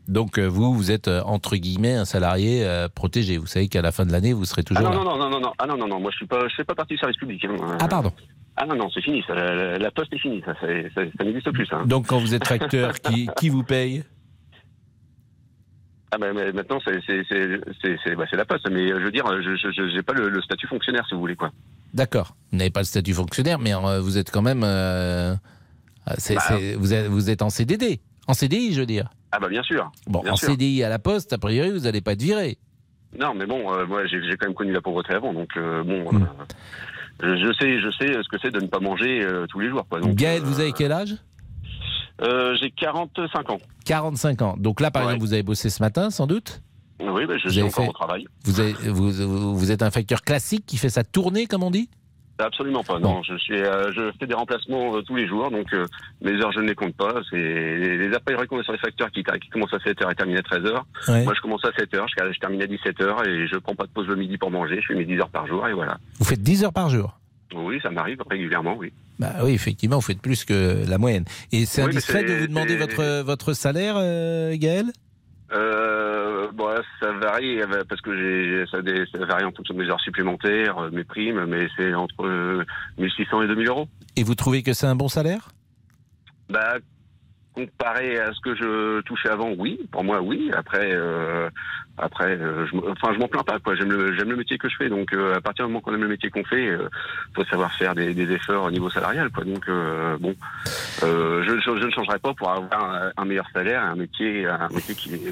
Donc vous êtes entre guillemets un salarié protégé. Vous savez qu'à la fin de l'année, vous serez toujours... Non. Moi, je fais pas partie du service public. Hein. Ah pardon. Ah non, c'est fini. Ça, la poste est finie. Ça n'existe plus. Hein. Donc quand vous êtes facteur, qui vous paye ? Ah mais maintenant c'est la poste. Mais je veux dire, je n'ai pas le statut fonctionnaire, si vous voulez, quoi. D'accord. Vous n'avez pas le statut fonctionnaire, mais vous êtes quand même. Vous êtes en CDD, en CDI, je veux dire. Ah bien sûr. Bon, bien en sûr. CDI à la Poste, a priori, vous n'allez pas être viré. Non, mais bon, moi, j'ai quand même connu la pauvreté avant, donc je sais ce que c'est de ne pas manger tous les jours, quoi. Donc, Gaël, vous avez quel âge ? J'ai 45 ans. 45 ans. Donc là, par exemple, vous avez bossé ce matin, sans doute ? Oui, je suis encore au travail. Vous êtes un facteur classique qui fait sa tournée, comme on dit ? Absolument pas, non. Je fais des remplacements tous les jours, donc mes heures, je ne les compte pas. C'est les appels recommandés sur les facteurs qui commencent à 7h et terminent à 13h. Ouais. Moi, je commence à 7h, je termine à 17h et je ne prends pas de pause le midi pour manger. Je fais mes 10 heures par jour et voilà. Vous faites 10 heures par jour ? Oui, ça m'arrive régulièrement, oui. Oui, effectivement, vous faites plus que la moyenne. Et c'est indiscret de vous demander votre salaire, Gaël ? Bon, ça varie, parce que ça varie en fonction des heures supplémentaires, mes primes, mais c'est entre 1600 et 2000 euros. Et vous trouvez que c'est un bon salaire ? Bah, comparé à ce que je touchais avant, oui. Pour moi, oui. Après, je m'en plains pas, quoi. J'aime le métier que je fais. Donc, à partir du moment qu'on aime le métier qu'on fait, faut savoir faire des efforts au niveau salarial, quoi. Donc, je ne changerai pas pour avoir un meilleur salaire, un métier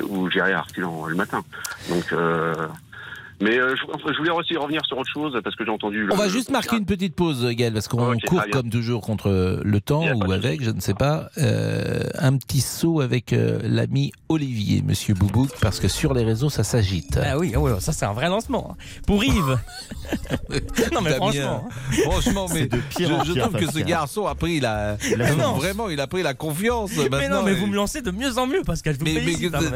où j'irai à reculons le matin. Donc. Mais je voulais aussi revenir sur autre chose parce que j'ai entendu... On va juste marquer une petite pause, Gaël, parce qu'on court comme toujours contre le temps ou avec, je ne sais pas. Un petit saut avec l'ami Olivier, monsieur Boubouk, parce que sur les réseaux, ça s'agite. Ah oui, oh, ça c'est un vrai lancement. Pour Yves. Non mais franchement, mais je trouve que ce garçon a pris la confiance. Mais non, mais vous me lancez de mieux en mieux, Pascal.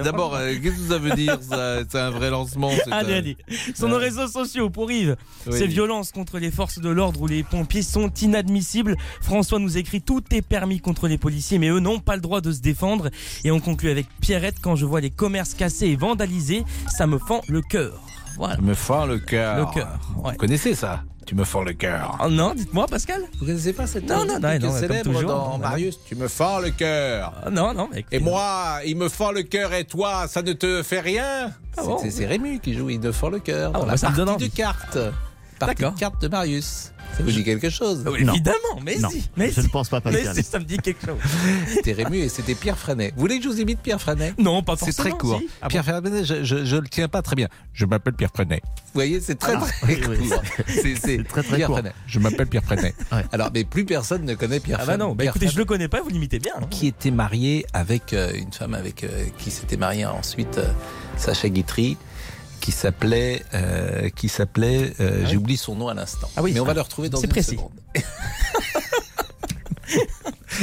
D'abord, qu'est-ce que ça veut dire, ça? C'est un vrai lancement. Allez. Sur nos réseaux sociaux, pour Yves, ces violences contre les forces de l'ordre ou les pompiers sont inadmissibles. François nous écrit: tout est permis contre les policiers, mais eux n'ont pas le droit de se défendre. Et on conclut avec Pierrette: quand je vois les commerces cassés et vandalisés, ça me fend le cœur. Voilà. Me fend le cœur. Le cœur. Ouais. Vous connaissez ça? Tu me fends le cœur. Oh non, dites-moi, Pascal. Vous connaissez pas cette musique célèbre dans Marius? Tu me fends le cœur. Non. Mais écoutez, et moi, il me fend le cœur, et toi, ça ne te fait rien? C'est Rému qui joue. Il me fend le cœur. Dans la partie de cartes. Partie de cartes de Marius. Ça vous dit quelque chose? Oui, évidemment, mais je ne pense pas, Pascal. Mais si, ça me dit quelque chose. C'était Rému et c'était Pierre Fresnay. Vous voulez que je vous imite Pierre Fresnay? Non, pas forcément. C'est très court. Si. Pierre Fresnay, je le tiens pas très bien. Je m'appelle Pierre Fresnay. Vous voyez, c'est très court. C'est très très court. Je m'appelle Pierre Fresnay. Ouais. Alors, mais plus personne ne connaît Pierre Fresnay. Ah bah non, écoutez, je le connais pas, vous l'imitez bien. Hein. Qui était marié avec une femme avec qui s'était mariée ensuite, Sacha Guitry. Qui s'appelait, j'ai oublié son nom à l'instant. Ah oui, mais on va le retrouver dans une seconde.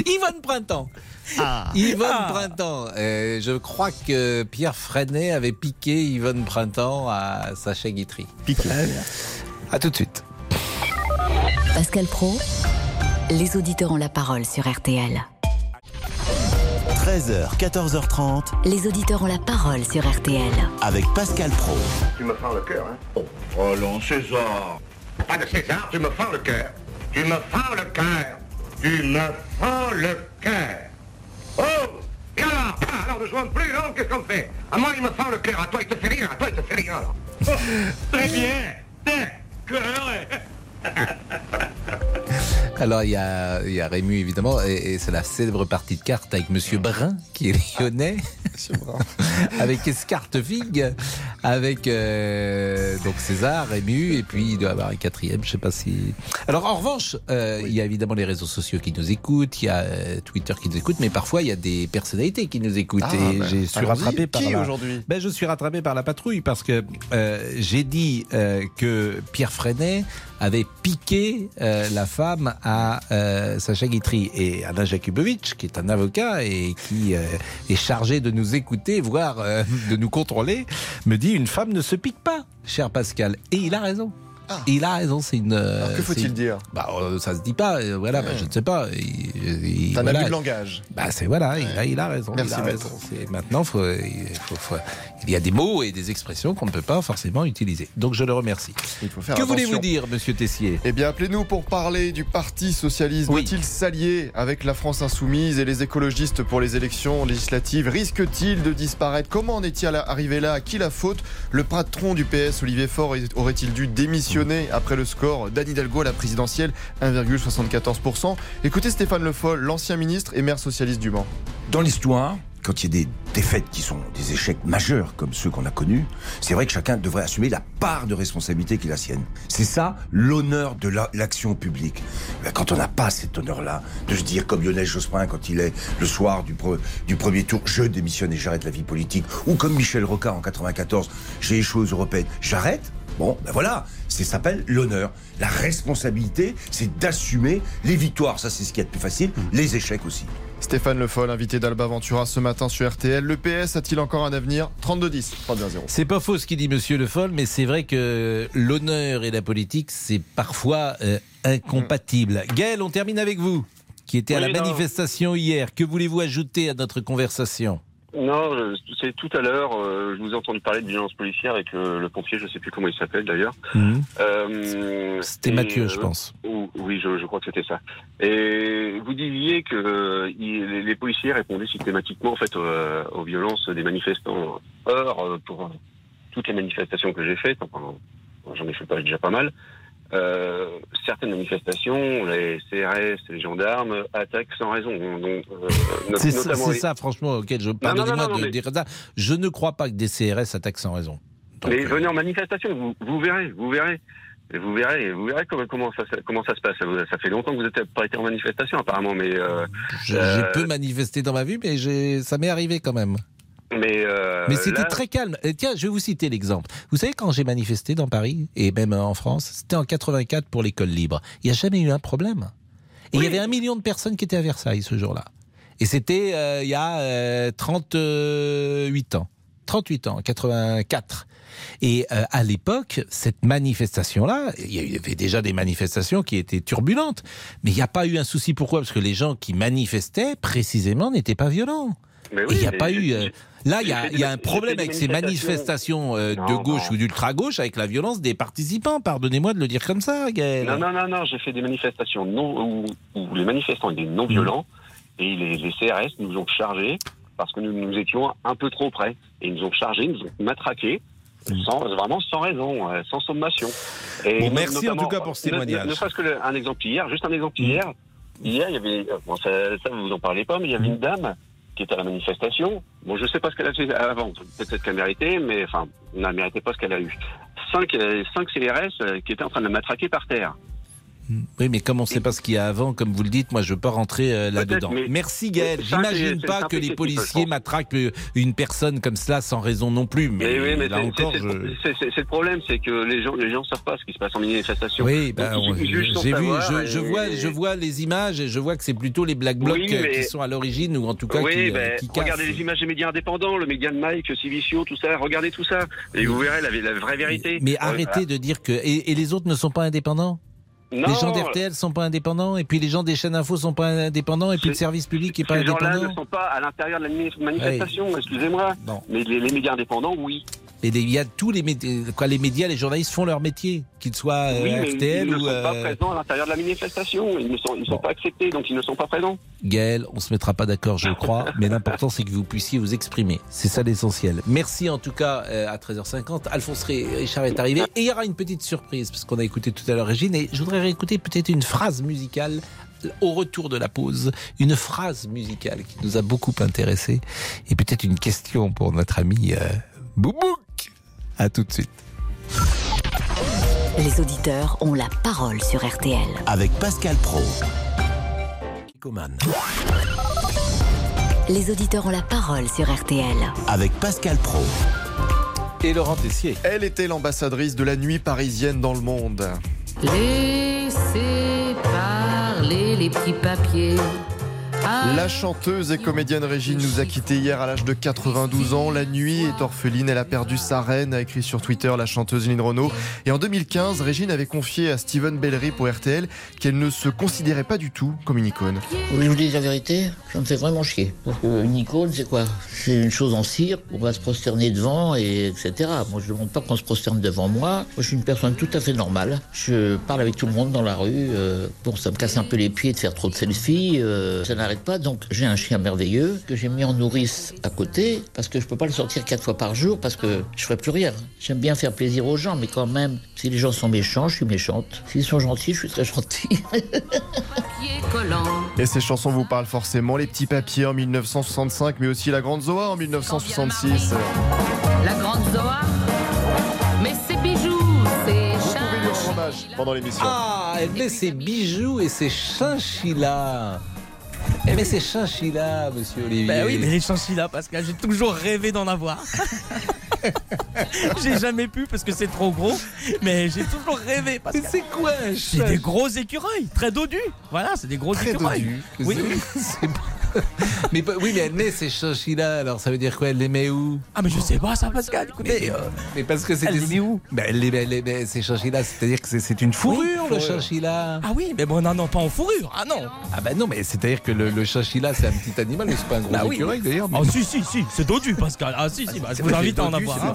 Yvonne Printemps. Printemps. Je crois que Pierre Fresnay avait piqué Yvonne Printemps à Sacha Guitry. Piqué. À tout de suite. Pascal Praud, les auditeurs ont la parole sur RTL. 13h, 14h30. Les auditeurs ont la parole sur RTL. Avec Pascal Praud. Tu me fends le cœur, hein? Oh non, César. Pas de César, tu me fends le cœur. Tu me fends le cœur. Tu me fends le cœur. Oh! Et alors ne jouons plus, non? Qu'est-ce qu'on fait? À moi, il me fend le cœur. À toi, il te fait rire. Alors. Oh, très bien. Alors il y a Rému évidemment, et c'est la célèbre partie de cartes avec Monsieur Brun qui est lyonnais, avec Escartevig, avec donc César, Rému, et puis il doit y avoir un quatrième, je sais pas si... Alors en revanche, il y a évidemment les réseaux sociaux qui nous écoutent, il y a Twitter qui nous écoute, mais parfois il y a des personnalités qui nous écoutent, et j'ai rattrapé par qui aujourd'hui ? Je suis rattrapé par la patrouille parce que j'ai dit que Pierre Fresnay avait piqué la femme à Sacha Guitry, et Alain Jakubowicz, qui est un avocat et qui est chargé de nous écouter, voire de nous contrôler, me dit: une femme ne se pique pas, cher Pascal. Et il a raison. Il a raison, c'est une... Alors que faut-il dire? Ça se dit pas, je ne sais pas. C'est un abus de langage. Il a raison. Merci, maître. Maintenant, il y a des mots et des expressions qu'on ne peut pas forcément utiliser. Donc je le remercie. Que voulez-vous dire, monsieur Tessier? Eh bien, appelez-nous pour parler du Parti Socialiste. Oui. Doit-il s'allier avec la France insoumise et les écologistes pour les élections législatives? Risque-t-il de disparaître? Comment en est-il arrivé là? À qui la faute? Le patron du PS, Olivier Faure, aurait-il dû démissionner après le score d'Anne Hidalgo à la présidentielle, 1,74%. Écoutez Stéphane Le Foll, l'ancien ministre et maire socialiste du Mans. Dans l'histoire, quand il y a des défaites qui sont des échecs majeurs comme ceux qu'on a connus, c'est vrai que chacun devrait assumer la part de responsabilité qui est la sienne. C'est ça l'honneur de l'action publique. Quand on n'a pas cet honneur-là, de se dire comme Lionel Jospin quand il est le soir du premier tour, je démissionne et j'arrête la vie politique, ou comme Michel Rocard en 94, j'ai échoué aux européennes, j'arrête. Bon, ben voilà, ça s'appelle l'honneur. La responsabilité, c'est d'assumer les victoires, ça c'est ce qu'il y a de plus facile, les échecs aussi. Stéphane Le Foll, invité d'Alba Ventura ce matin sur RTL. Le PS a-t-il encore un avenir? 32-10, 32-0. C'est pas faux ce qu'il dit, monsieur Le Foll, mais c'est vrai que l'honneur et la politique, c'est parfois incompatible. Gaël, on termine avec vous, qui était à la manifestation hier. Que voulez-vous ajouter à notre conversation? Non, c'est tout à l'heure, je vous ai entendu parler de violence policière avec le pompier, je ne sais plus comment il s'appelle d'ailleurs. Mmh. C'était Mathieu, je pense. Oui, je crois que c'était ça. Et vous disiez que les policiers répondaient systématiquement en fait, aux violences des manifestants. Or, pour toutes les manifestations que j'ai faites, enfin, j'en ai fait déjà pas mal, certaines manifestations, les CRS, les gendarmes attaquent sans raison. Donc, c'est ça, franchement, auquel je parle. Dire ça. Je ne crois pas que des CRS attaquent sans raison. Donc, mais venez en manifestation, vous verrez comment ça se passe. Ça fait longtemps que vous n'êtes pas été en manifestation, apparemment. Mais j'ai peu manifesté dans ma vie, mais ça m'est arrivé quand même. Mais c'était très calme. Et tiens, je vais vous citer l'exemple. Vous savez, quand j'ai manifesté dans Paris, et même en France, c'était en 84 pour l'école libre. Il n'y a jamais eu un problème. Et oui. Il y avait 1 million de personnes qui étaient à Versailles ce jour-là. Et c'était il y a 38 ans, 84. Et à l'époque, cette manifestation-là, il y avait déjà des manifestations qui étaient turbulentes. Mais il n'y a pas eu un souci. Pourquoi ? Parce que les gens qui manifestaient, précisément, n'étaient pas violents. Oui, il n'y a pas eu... Là, il y a un problème avec ces manifestations de gauche ou d'ultra-gauche avec la violence des participants. Pardonnez-moi de le dire comme ça, Gaël. Non, j'ai fait des manifestations où les manifestants étaient non-violents et les CRS nous ont chargés parce que nous étions un peu trop près. Et ils nous ont chargés, ils nous ont matraqués. Sans raison, sans sommation. Et bon, merci en tout cas pour ce témoignage. Ne fasse qu'un exemple hier, juste un exemple hier. Hier, il y avait... Bon, ça vous en parlez pas, mais il y avait une dame qui était à la manifestation. Bon, je ne sais pas ce qu'elle a fait avant. Peut-être qu'elle méritait, mais enfin, on ne méritait pas ce qu'elle a eu. 5 CRS qui étaient en train de la matraquer par terre. Oui, mais comme on ne sait pas ce qu'il y a avant, comme vous le dites, moi, je ne veux pas rentrer là-dedans. Merci, Gaël. J'imagine pas que les policiers matraquent une personne comme cela sans raison non plus. Mais là encore, c'est le problème, c'est que les gens savent pas ce qui se passe en manifestation. Oui, je vois les images et je vois que c'est plutôt les black blocs qui sont à l'origine ou en tout cas qui cassent. Regardez les images des médias indépendants, le média de Mike, Civicio, tout ça. Regardez tout ça et vous verrez la vraie vérité. Mais arrêtez de dire que et les autres ne sont pas indépendants. Non. Les gens d'RTL ne sont pas indépendants, et puis les gens des chaînes infos ne sont pas indépendants, et puis le service public n'est pas indépendant. Ces gens-là ne sont pas à l'intérieur de la manifestation, excusez-moi. Non. Mais les médias indépendants, oui. Mais il y a tous les médias, les journalistes font leur métier, qu'ils soient RTL ou... Ils ne sont pas présents à l'intérieur de la manifestation, ils ne sont pas acceptés, donc ils ne sont pas présents. Gaël, on ne se mettra pas d'accord, je crois, mais l'important c'est que vous puissiez vous exprimer, c'est ça l'essentiel. Merci en tout cas à 13h50, Alphonse Richard est arrivé, et il y aura une petite surprise, parce qu'on a écouté tout à l'heure Régine, et je voudrais réécouter peut-être une phrase musicale au retour de la pause, une phrase musicale qui nous a beaucoup intéressés, et peut-être une question pour notre ami Boubouk. À tout de suite. Les auditeurs ont la parole sur RTL. Avec Pascal Praud. Les auditeurs ont la parole sur RTL. Avec Pascal Praud. Et Laurent Tessier. Elle était l'ambassadrice de la nuit parisienne dans le monde. Laissez parler les petits papiers. La chanteuse et comédienne Régine nous a quittés hier à l'âge de 92 ans. La nuit est orpheline, elle a perdu sa reine, a écrit sur Twitter la chanteuse Lynn Renaud. Et en 2015, Régine avait confié à Steven Bellery pour RTL qu'elle ne se considérait pas du tout comme une icône. Je vous dis la vérité, ça me fait vraiment chier. Parce qu'une icône, c'est quoi ? C'est une chose en cire, on va se prosterner devant, et etc. Moi, je ne demande pas qu'on se prosterne devant moi. Moi, je suis une personne tout à fait normale. Je parle avec tout le monde dans la rue. Bon, ça me casse un peu les pieds de faire trop de selfies. Ça n'arrête pas, donc j'ai un chien merveilleux que j'ai mis en nourrice à côté parce que je peux pas le sortir 4 fois par jour parce que je ferai plus rien. J'aime bien faire plaisir aux gens, mais quand même, si les gens sont méchants, je suis méchante. S'ils sont gentils, je suis très gentille. Et ces chansons vous parlent forcément, les petits papiers en 1965, mais aussi la grande Zoa en 1966. La grande Zoa, mais ses bijoux, ses chats pendant l'émission. Ah, elle met ses bijoux et ses chinchillas. Mais c'est chinchilla, monsieur Olivier. Ben oui, mais les chinchillas, Pascal, j'ai toujours rêvé d'en avoir. J'ai jamais pu parce que c'est trop gros, mais j'ai toujours rêvé. Pascal. Mais c'est quoi un chat ? C'est des gros écureuils, très dodus. Voilà, c'est des gros écureuils. Dodus. Oui. C'est... Mais oui, mais elle met ces chouchis-là, alors ça veut dire quoi? Elle les met où? Ah, mais je sais pas ça, Pascal. Mais parce que c'est elle des... les met où? Bah, elle les met ces chouchis-là, c'est-à-dire que c'est une fourrure, oui, le chouchis-là. Ah oui, mais bon, non, pas en fourrure. Ah non. Ah bah non, mais c'est-à-dire que le chouchis-là, c'est un petit animal, mais c'est pas un gros écureuil d'ailleurs. Ah si, c'est dodu, Pascal. Ah si, bah, je vous invite à en avoir.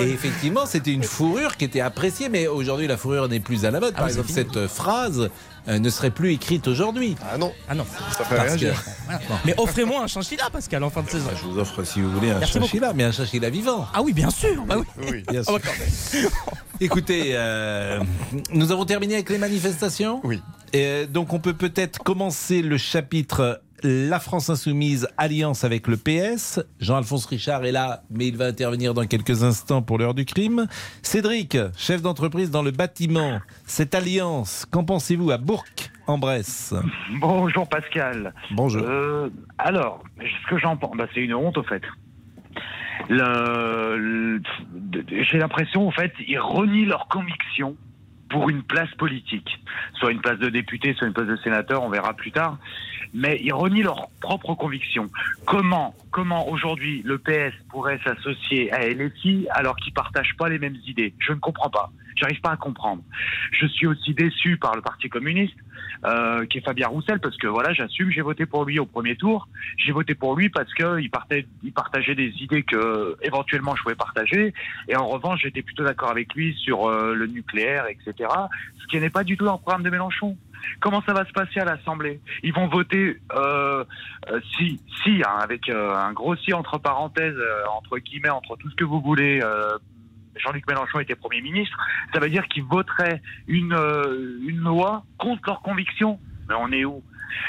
Et effectivement, c'était une fourrure qui était appréciée, mais aujourd'hui, la fourrure n'est plus à la mode. Par exemple, cette phrase ne serait plus écrite aujourd'hui. Ah non. Ça fait réagir. Mais offrez-moi un chinchilla, Pascal, en fin de saison. Je vous offre, si vous voulez, un chinchilla, mais un chinchilla vivant. Ah oui, bien sûr. Bien sûr. Écoutez, nous avons terminé avec les manifestations. Oui. Et donc, on peut peut-être commencer le chapitre La France insoumise, alliance avec le PS. Jean-Alphonse Richard est là, mais il va intervenir dans quelques instants pour l'heure du crime. Cédric, chef d'entreprise dans le bâtiment. Cette alliance, qu'en pensez-vous à Bourg-en-Bresse? Bonjour Pascal. Bonjour. Alors, ce que j'en pense, c'est une honte au fait. J'ai l'impression, en fait, ils renient leurs convictions pour une place politique. Soit une place de député, soit une place de sénateur, on verra plus tard. Mais ils renient leurs propres convictions. Comment aujourd'hui le PS pourrait s'associer à LFI alors qu'ils ne partagent pas les mêmes idées? Je ne comprends pas. J'arrive pas à comprendre. Je suis aussi déçu par le Parti communiste, qui est Fabien Roussel, parce que voilà, j'assume, j'ai voté pour lui au premier tour. J'ai voté pour lui parce qu'il partageait des idées que éventuellement je pouvais partager. Et en revanche, j'étais plutôt d'accord avec lui sur le nucléaire, etc. Ce qui n'est pas du tout dans le programme de Mélenchon. Comment ça va se passer à l'Assemblée? Ils vont voter avec un grossier entre parenthèses, entre guillemets, entre tout ce que vous voulez. Jean-Luc Mélenchon était Premier ministre. Ça veut dire qu'ils voteraient une loi contre leurs convictions. Mais on est où?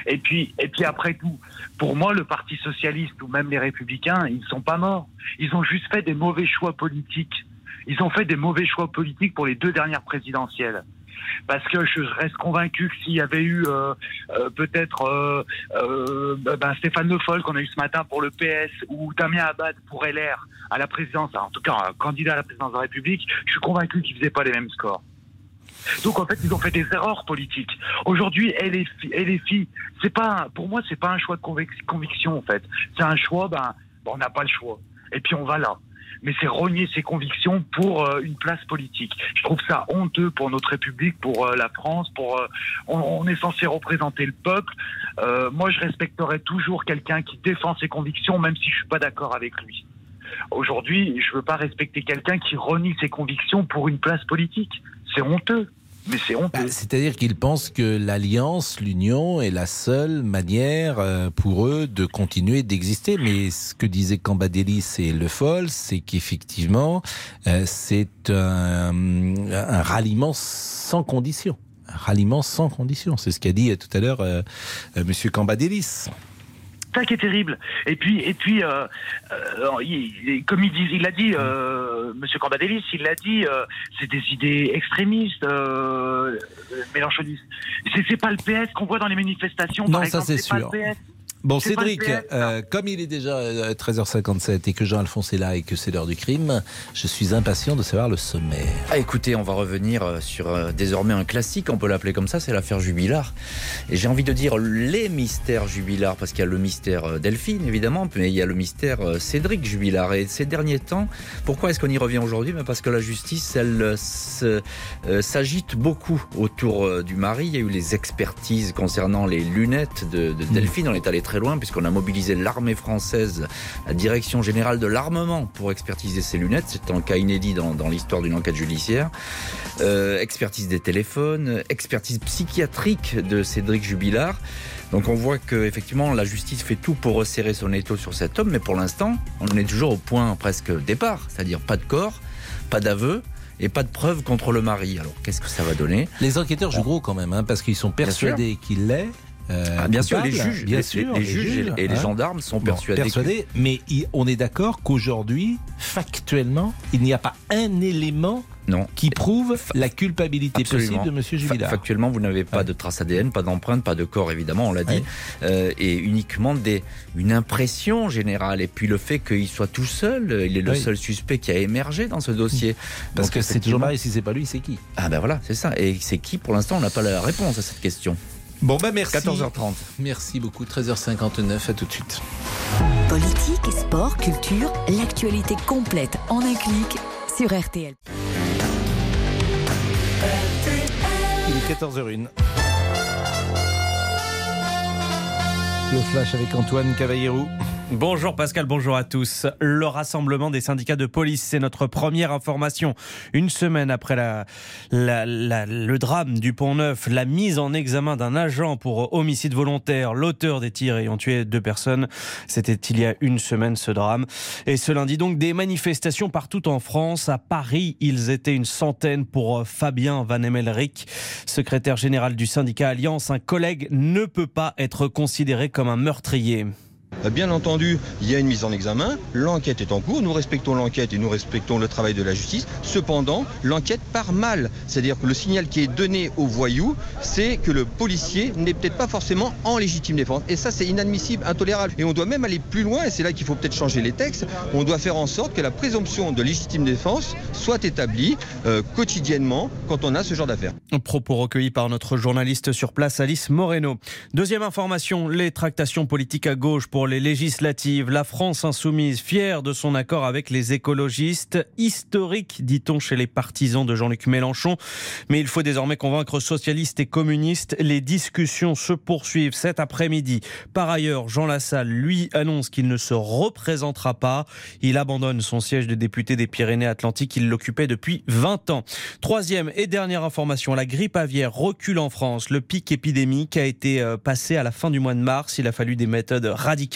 Et puis après tout, pour moi, le Parti Socialiste ou même les Républicains, ils ne sont pas morts. Ils ont juste fait des mauvais choix politiques. Ils ont fait des mauvais choix politiques pour les deux dernières présidentielles. Parce que je reste convaincu que s'il y avait eu Stéphane Le Foll qu'on a eu ce matin pour le PS ou Damien Abad pour LR à la présidence, en tout cas candidat à la présidence de la République, je suis convaincu qu'ils ne faisaient pas les mêmes scores. Donc en fait ils ont fait des erreurs politiques. Aujourd'hui LFI, c'est pas un choix de conviction en fait. C'est un choix, on n'a pas le choix. Et puis on va là. Mais c'est renier ses convictions pour une place politique. Je trouve ça honteux pour notre République, pour la France. On est censé représenter le peuple. Moi, je respecterai toujours quelqu'un qui défend ses convictions, même si je suis pas d'accord avec lui. Aujourd'hui, je veux pas respecter quelqu'un qui renie ses convictions pour une place politique. C'est honteux. Mais c'est honteux. C'est-à-dire qu'ils pensent que l'alliance, l'union est la seule manière pour eux de continuer d'exister. Mais ce que disaient Cambadélis et Le Foll, c'est qu'effectivement, c'est un ralliement sans condition. Un ralliement sans condition. C'est ce qu'a dit tout à l'heure M. Cambadélis. C'est ça qui est terrible. Et puis, comme il a dit, Monsieur Cambadélis, il l'a dit, c'est des idées extrémistes, mélenchonistes. C'est pas le PS qu'on voit dans les manifestations. Non, par exemple, ça c'est sûr. Bon, Cédric, comme il est déjà 13h57 et que Jean-Alphonse est là et que c'est l'heure du crime, je suis impatient de savoir le sommaire. Écoutez, on va revenir sur désormais un classique, on peut l'appeler comme ça, c'est l'affaire Jubillar. Et j'ai envie de dire les mystères Jubillar, parce qu'il y a le mystère Delphine, évidemment, mais il y a le mystère Cédric Jubillar. Et ces derniers temps, pourquoi est-ce qu'on y revient aujourd'hui? Parce que la justice, elle s'agite beaucoup autour du mari. Il y a eu les expertises concernant les lunettes de Delphine, on est allé très loin puisqu'on a mobilisé l'armée française, la direction générale de l'armement pour expertiser ses lunettes. C'est un cas inédit dans l'histoire d'une enquête judiciaire. Expertise des téléphones, expertise psychiatrique de Cédric Jubillar. Donc on voit qu'effectivement la justice fait tout pour resserrer son étau sur cet homme, mais pour l'instant on est toujours au point presque départ, c'est-à-dire pas de corps, pas d'aveu et pas de preuves contre le mari. Alors qu'est-ce que ça va donner? Les enquêteurs jouent gros quand même, parce qu'ils sont persuadés qu'il l'est. Les juges et les gendarmes sont persuadés que... Mais on est d'accord qu'aujourd'hui, factuellement, il n'y a pas un élément qui prouve la culpabilité possible de M. Jubillar. Factuellement, vous n'avez pas de trace ADN, pas d'empreinte, pas de corps, évidemment, on l'a dit, et uniquement une impression générale. Et puis le fait qu'il soit tout seul, il est le seul suspect qui a émergé dans ce dossier. Parce que c'est toujours pareil, si c'est pas lui, c'est qui? Ah ben voilà, c'est ça. Et c'est qui? Pour l'instant, on n'a pas la réponse à cette question. Bon, ben merci. 14h30. Merci beaucoup. 13h59. À tout de suite. Politique, sport, culture, l'actualité complète en un clic sur RTL. Il est 14h01. Le flash avec Antoine Cavallero. Bonjour Pascal, bonjour à tous. Le rassemblement des syndicats de police, c'est notre première information. Une semaine après le drame du Pont-Neuf, la mise en examen d'un agent pour homicide volontaire, l'auteur des tirs ayant tué 2 personnes, c'était il y a une semaine ce drame. Et ce lundi donc, des manifestations partout en France. À Paris, ils étaient 100 pour Fabien Van Emmelrich, secrétaire général du syndicat Alliance. Un collègue ne peut pas être considéré comme un meurtrier. Bien entendu, il y a une mise en examen, l'enquête est en cours, nous respectons l'enquête et nous respectons le travail de la justice. Cependant, l'enquête part mal, c'est-à-dire que le signal qui est donné au voyou, c'est que le policier n'est peut-être pas forcément en légitime défense. Et ça, c'est inadmissible, intolérable. Et on doit même aller plus loin, et c'est là qu'il faut peut-être changer les textes, on doit faire en sorte que la présomption de légitime défense soit établie quotidiennement quand on a ce genre d'affaires. Propos recueillis par notre journaliste sur place, Alice Moreno. Deuxième information, les tractations politiques à gauche pour les législatives, la France insoumise, fière de son accord avec les écologistes, historique, dit-on, chez les partisans de Jean-Luc Mélenchon. Mais il faut désormais convaincre socialistes et communistes. Les discussions se poursuivent cet après-midi. Par ailleurs, Jean Lassalle, lui, annonce qu'il ne se représentera pas. Il abandonne son siège de député des Pyrénées-Atlantiques. Il l'occupait depuis 20 ans. Troisième et dernière information, la grippe aviaire recule en France. Le pic épidémique a été passé à la fin du mois de mars. Il a fallu des méthodes radicales.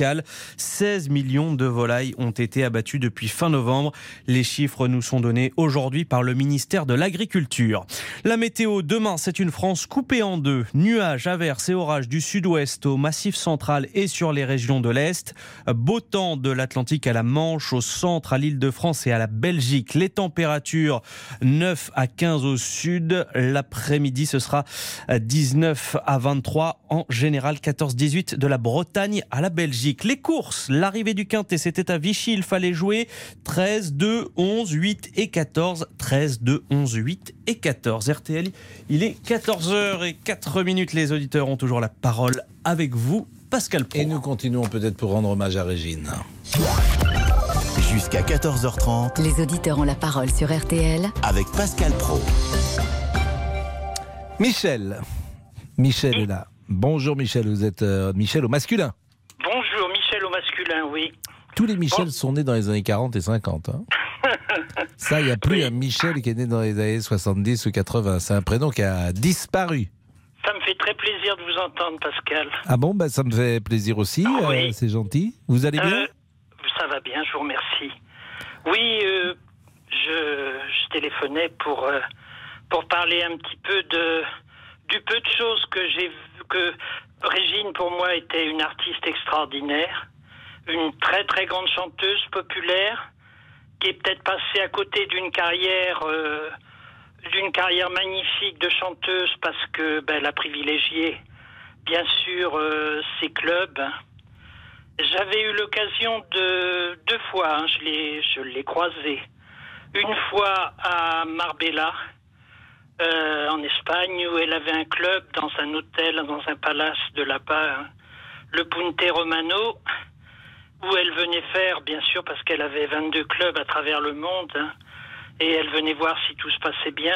16 millions de volailles ont été abattues depuis fin novembre. Les chiffres nous sont donnés aujourd'hui par le ministère de l'Agriculture. La météo, demain, c'est une France coupée en deux. Nuages, averses et orages du sud-ouest au massif central et sur les régions de l'Est. Beau temps de l'Atlantique à la Manche, au centre, à l'Île-de-France et à la Belgique. Les températures, 9 à 15 au sud. L'après-midi, ce sera 19 à 23. En général, 14-18 de la Bretagne à la Belgique. Les courses, l'arrivée du Quintet, c'était à Vichy, il fallait jouer 13, 2, 11, 8 et 14. 13, 2, 11, 8 et 14. RTL, il est 14h04. Les auditeurs ont toujours la parole avec vous, Pascal Praud. Et nous continuons peut-être pour rendre hommage à Régine. Jusqu'à 14h30, les auditeurs ont la parole sur RTL avec Pascal Praud. Michel est là. Bonjour Michel, vous êtes Michel au masculin. Oui. Tous les Michel sont nés dans les années 40 et 50. Hein. Ça, il n'y a plus un Michel qui est né dans les années 70 ou 80. C'est un prénom qui a disparu. Ça me fait très plaisir de vous entendre, Pascal. Ah bon, bah, ça me fait plaisir aussi. Oui. C'est gentil. Vous allez bien ? Ça va bien, je vous remercie. Oui, je téléphonais pour parler un petit peu du peu de choses que j'ai vu. Que Régine, pour moi, était une artiste extraordinaire. Une très très grande chanteuse populaire qui est peut-être passée à côté d'une carrière magnifique de chanteuse parce que elle a privilégié bien sûr ses clubs. J'avais eu l'occasion de 2 fois, hein, je l'ai croisée. Une fois à Marbella en Espagne où elle avait un club dans un hôtel, dans un palace de là-bas, hein, le Punte Romano. Où elle venait faire, bien sûr, parce qu'elle avait 22 clubs à travers le monde, hein, et elle venait voir si tout se passait bien.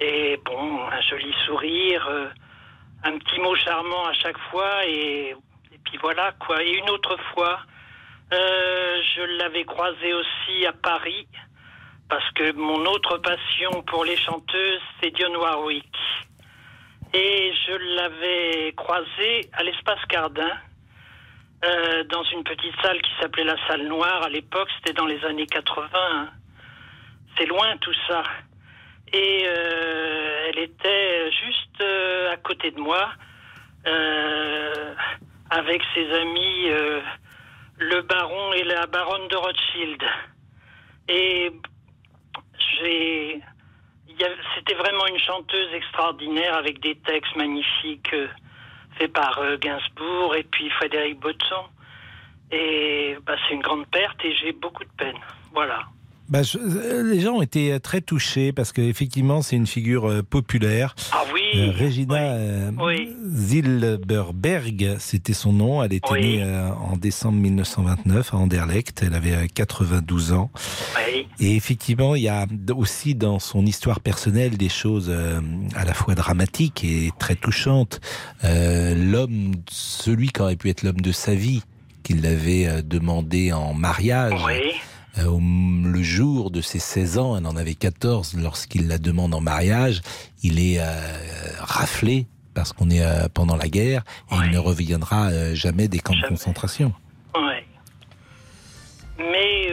Et bon, un joli sourire, un petit mot charmant à chaque fois, et puis voilà, quoi. Et une autre fois, je l'avais croisée aussi à Paris, parce que mon autre passion pour les chanteuses, c'est Dionne Warwick. Et je l'avais croisée à l'Espace Cardin, dans une petite salle qui s'appelait la salle noire à l'époque, c'était dans les années 80. Hein. C'est loin tout ça. Et elle était juste à côté de moi, avec ses amis, le baron et la baronne de Rothschild. Et c'était vraiment une chanteuse extraordinaire avec des textes magnifiques. Fait par Gainsbourg et puis Frédéric Botton. Et c'est une grande perte et j'ai beaucoup de peine. Voilà. Bah, les gens ont été très touchés parce qu'effectivement, c'est une figure populaire. Ah oui, Regina Zilberberg, c'était son nom. Elle était née en décembre 1929 à Anderlecht. Elle avait 92 ans. Oui. Et effectivement, il y a aussi dans son histoire personnelle des choses à la fois dramatiques et très touchantes. L'homme, celui qui aurait pu être l'homme de sa vie, qu'il l'avait demandé en mariage. Oui. Le jour de ses 16 ans, elle en avait 14, lorsqu'il la demande en mariage, il est raflé parce qu'on est pendant la guerre et il ne reviendra jamais des camps de concentration. Ouais. Mais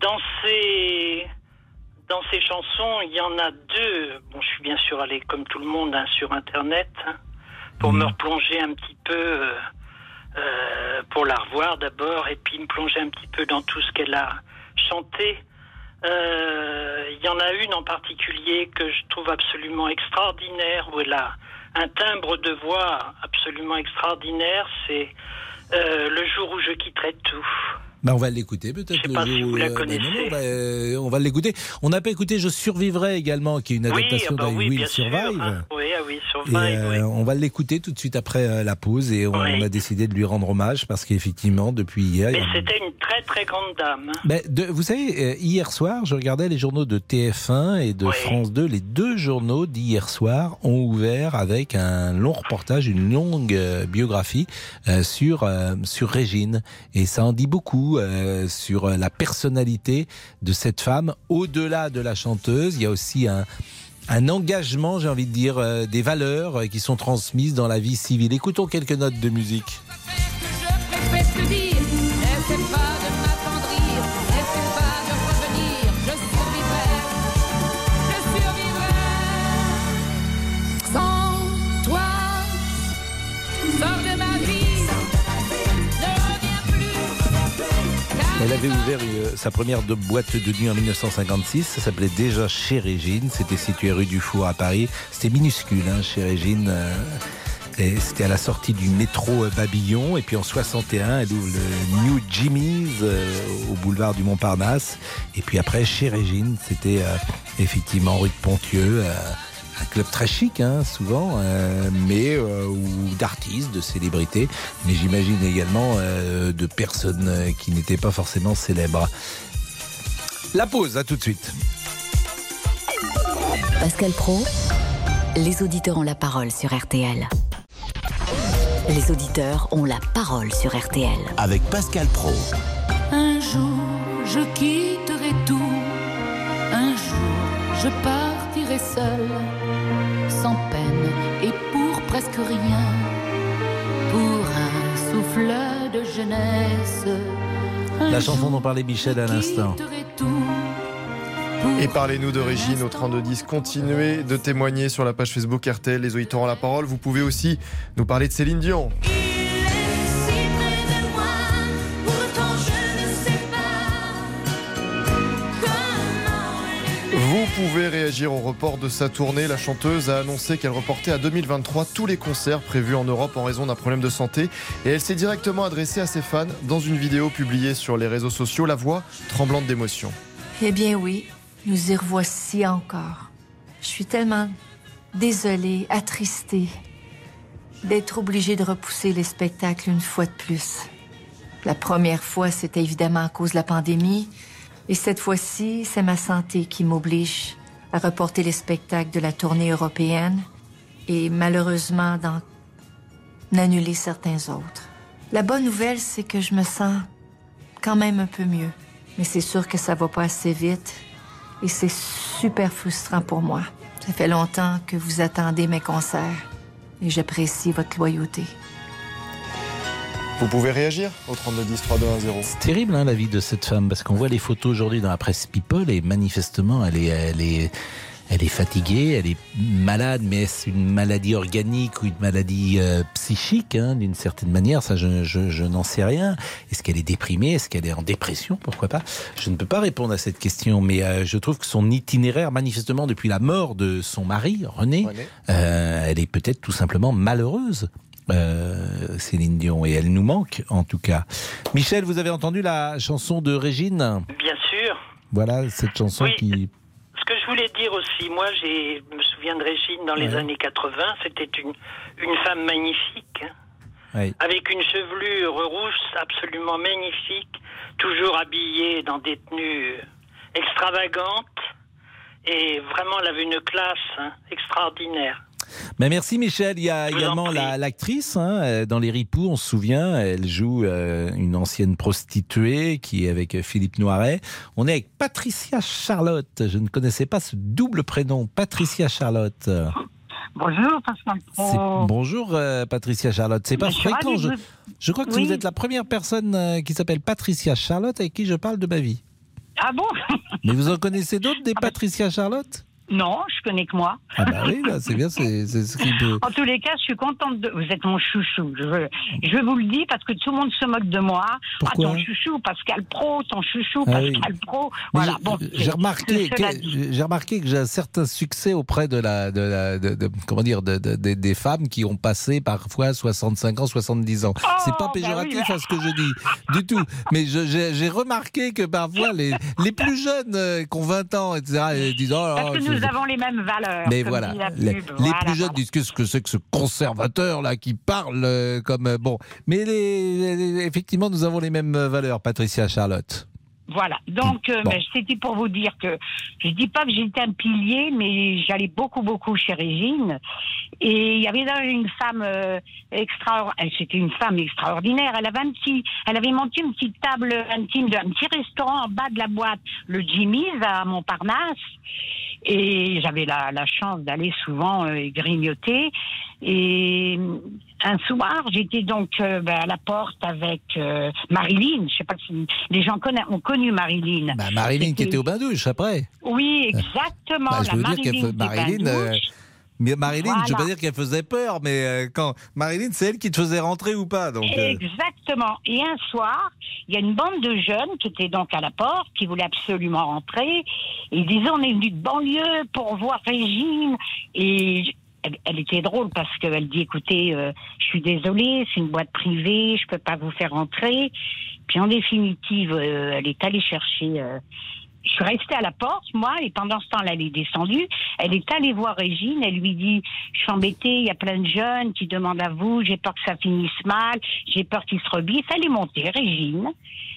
dans ces chansons, il y en a deux. Bon, je suis bien sûr allé comme tout le monde sur Internet pour me replonger un petit peu. Pour la revoir d'abord et puis me plonger un petit peu dans tout ce qu'elle a chanté. Il y en a une en particulier que je trouve absolument extraordinaire, où elle a un timbre de voix absolument extraordinaire, c'est le jour où je quitterai tout. Ben on va l'écouter peut-être. Je ne sais pas si vous la connaissez. Non, on va l'écouter. On n'a pas écouté Je survivrai également, qui est une adaptation d'I Will Survive. Hein. Oui, Survive. Et, on va l'écouter tout de suite après la pause et on a décidé de lui rendre hommage parce qu'effectivement, depuis hier... Mais c'était une très très grande dame. Ben, vous savez, hier soir, je regardais les journaux de TF1 et de France 2. Les deux journaux d'hier soir ont ouvert avec un long reportage, une longue biographie sur Régine. Et ça en dit beaucoup. Sur la personnalité de cette femme. Au-delà de la chanteuse, il y a aussi un engagement, j'ai envie de dire, des valeurs qui sont transmises dans la vie civile. Écoutons quelques notes de musique. Elle avait ouvert sa première boîte de nuit en 1956, ça s'appelait déjà Chez Régine, c'était situé rue du Four à Paris, c'était minuscule Chez Régine, et c'était à la sortie du métro Babillon, et puis en 61 elle ouvre le New Jimmy's au boulevard du Montparnasse, et puis après Chez Régine, c'était effectivement rue de Ponthieu, un club très chic, souvent, mais ou d'artistes, de célébrités, mais j'imagine également de personnes qui n'étaient pas forcément célèbres. La pause, à tout de suite. Pascal Praud, les auditeurs ont la parole sur RTL. Les auditeurs ont la parole sur RTL. Avec Pascal Praud. Un jour, je quitterai tout. Un jour, je partirai seul. Sans peine et pour presque rien, pour un souffle de jeunesse. La chanson dont parlait Michel à l'instant. Et parlez-nous de Régine au 3210. Continuez de témoigner sur la page Facebook RTL. Les auditeurs ont la parole. Vous pouvez aussi nous parler de Céline Dion. Vous pouvez réagir au report de sa tournée. La chanteuse a annoncé qu'elle reportait à 2023 tous les concerts prévus en Europe en raison d'un problème de santé. Et elle s'est directement adressée à ses fans dans une vidéo publiée sur les réseaux sociaux, la voix tremblante d'émotion. Eh bien oui, nous y revoici encore. Je suis tellement désolée, attristée d'être obligée de repousser les spectacles une fois de plus. La première fois, c'était évidemment à cause de la pandémie. Et cette fois-ci, c'est ma santé qui m'oblige à reporter les spectacles de la tournée européenne et malheureusement d'en annuler certains autres. La bonne nouvelle, c'est que je me sens quand même un peu mieux. Mais c'est sûr que ça va pas assez vite et c'est super frustrant pour moi. Ça fait longtemps que vous attendez mes concerts et j'apprécie votre loyauté. Vous pouvez réagir au 3210-3210. C'est terrible la vie de cette femme, parce qu'on voit les photos aujourd'hui dans la presse People et manifestement elle est fatiguée, elle est malade, mais est-ce une maladie organique ou une maladie psychique d'une certaine manière, ça je n'en sais rien. Est-ce qu'elle est déprimée, est-ce qu'elle est en dépression, pourquoi pas? Je ne peux pas répondre à cette question, mais je trouve que son itinéraire, manifestement depuis la mort de son mari, René. Elle est peut-être tout simplement malheureuse. Céline Dion, et elle nous manque en tout cas. Michel, vous avez entendu la chanson de Régine ? Bien sûr, Voilà cette chanson oui. qui... Ce que je voulais dire aussi, moi, je me souviens de Régine dans les ouais. années 80, c'était une femme magnifique, ouais. avec une chevelure rousse absolument magnifique, toujours habillée dans des tenues extravagantes, et vraiment, elle avait une classe extraordinaire. Ben merci Michel, il y a également l'actrice dans Les Ripoux, on se souvient, elle joue une ancienne prostituée qui est avec Philippe Noiret. On est avec Patricia Charlotte, je ne connaissais pas ce double prénom, Patricia Charlotte. Bonjour Pascal Praud. Bonjour Patricia Charlotte, c'est pas fréquent, je crois que oui. vous êtes la première personne qui s'appelle Patricia Charlotte avec qui je parle de ma vie. Ah bon ? Mais vous en connaissez d'autres des Patricia Charlotte ? Non, je connais que moi. Ah bah oui, là, c'est bien, c'est ce qui peut... En tous les cas, je suis contente de... Vous êtes mon chouchou, je vous le dis, parce que tout le monde se moque de moi. Pourquoi ? Ah, ton chouchou, Pascal Praud, ton chouchou, Pascal Praud. Voilà, bon, j'ai remarqué que j'ai un certain succès auprès des femmes qui ont passé parfois 65 ans, 70 ans. Oh, c'est pas péjoratif à ce que je dis, du tout. Mais j'ai remarqué que parfois, les plus jeunes qui ont 20 ans, etc., disent... Nous avons les mêmes valeurs. Mais voilà, plus jeunes disent qu'est-ce que c'est que ce conservateur-là qui parle comme... Bon, mais effectivement, nous avons les mêmes valeurs, Patricia Charlotte. Voilà, donc ben, c'était pour vous dire que je dis pas que j'étais un pilier, mais j'allais beaucoup chez Régine, et il y avait là une femme c'était une femme extraordinaire. Elle avait monté une petite table intime d'un petit restaurant en bas de la boîte, le Jimmy's à Montparnasse, et j'avais la chance d'aller souvent grignoter. Et un soir, j'étais donc à la porte avec Marilyn. Je sais pas si les gens ont connu Marilyn. Bah, Marilyn qui était au Bain-Douche après. Oui, exactement. Bah, Marilyn, voilà. Je ne veux pas dire qu'elle faisait peur, mais quand Marilyn, c'est elle qui te faisait rentrer ou pas. Donc, exactement. Et un soir, il y a une bande de jeunes qui étaient donc à la porte, qui voulaient absolument rentrer. Ils disaient, on est venus de banlieue pour voir Régine. Et elle était drôle parce qu'elle dit, écoutez, je suis désolée, c'est une boîte privée, je ne peux pas vous faire rentrer. Puis en définitive, elle est allée chercher... Je suis restée à la porte, moi, et pendant ce temps-là, elle est descendue. Elle est allée voir Régine, elle lui dit « Je suis embêtée, il y a plein de jeunes qui demandent à vous, j'ai peur que ça finisse mal, j'ai peur qu'ils se rebifent. » Elle est montée, Régine.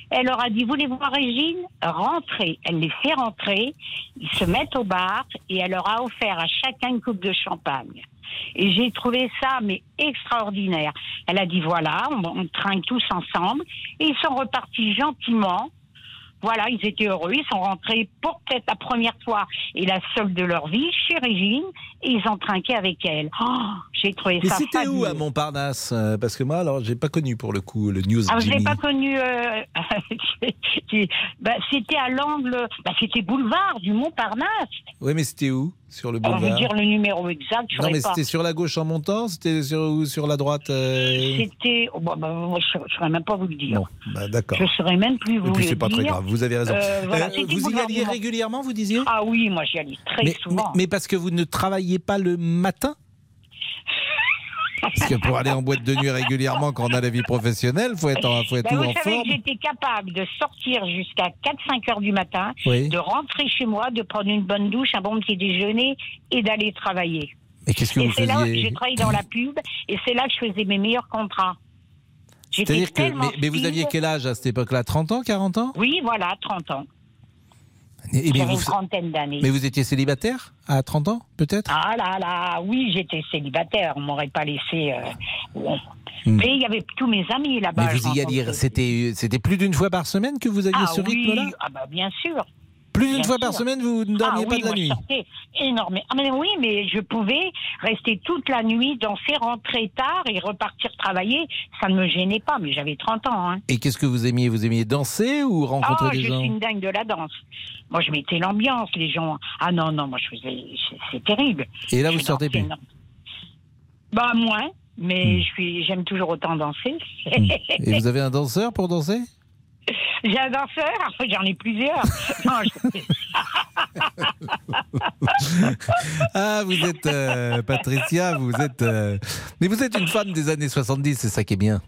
Elle leur a dit « Vous voulez voir Régine ? Rentrez. » Elle les fait rentrer, ils se mettent au bar, et elle leur a offert à chacun une coupe de champagne. Et j'ai trouvé ça, mais extraordinaire. Elle a dit « Voilà, on trinque tous ensemble. » Et ils sont repartis gentiment. Voilà, ils étaient heureux, ils sont rentrés pour peut-être la première fois et la seule de leur vie chez Régine, et ils ont trinqué avec elle. Oh, j'ai trouvé ça fabuleux. Et c'était où à Montparnasse ? Parce que moi, alors, j'ai pas connu pour le coup le News. Ah, je l'ai pas connu. C'était à l'angle. Bah, c'était boulevard du Montparnasse. Oui, mais c'était où ? Sur le boulevard. On veut dire le numéro exact. Non, mais c'était sur la gauche en montant, c'était sur la droite. C'était. Oh, moi, je ne saurais même pas vous le dire. Bon, bah, d'accord. Je ne saurais même plus vous le dire. Et puis c'est pas très grave. Vous avez raison. Voilà, vous y alliez régulièrement, vous disiez ? Ah oui, moi j'y allais très souvent. Mais parce que vous ne travailliez pas le matin ? Parce que pour aller en boîte de nuit régulièrement quand on a la vie professionnelle, il faut être toujours en forme. Vous savez que j'étais capable de sortir jusqu'à 4-5 heures du matin, oui. de rentrer chez moi, de prendre une bonne douche, un bon petit déjeuner et d'aller travailler. Et qu'est-ce que vous faisiez ? Là, j'ai travaillé dans la pub et c'est là que je faisais mes meilleurs contrats. C'est-à-dire que, mais vous aviez quel âge à cette époque-là ? 30 ans, 40 ans ? Oui, voilà, 30 ans. J'avais une trentaine d'années. Mais vous étiez célibataire à 30 ans, peut-être ? Ah là là, oui, j'étais célibataire. On ne m'aurait pas laissé... Mais il y avait tous mes amis là-bas. Mais vous y alliez... C'était plus d'une fois par semaine que vous aviez ce rythme-là ? Ah bah bien sûr. Plus d'une fois par semaine, vous ne dormiez pas de la nuit ? Ah mais oui, mais je pouvais rester toute la nuit, danser, rentrer tard et repartir travailler. Ça ne me gênait pas, mais j'avais 30 ans. Hein. Et qu'est-ce que vous aimiez ? Vous aimiez danser ou rencontrer des gens ? Je suis une dingue de la danse. Moi, je mettais l'ambiance, les gens... Ah non, moi, je faisais... C'est terrible. Et là, vous sortez plus ? Bah moins, mais j'aime toujours autant danser. Et vous avez un danseur pour danser ? J'ai un danseur, j'en ai plusieurs. Non, Ah, vous êtes Patricia, vous êtes. Mais vous êtes une femme des années 70, c'est ça qui est bien.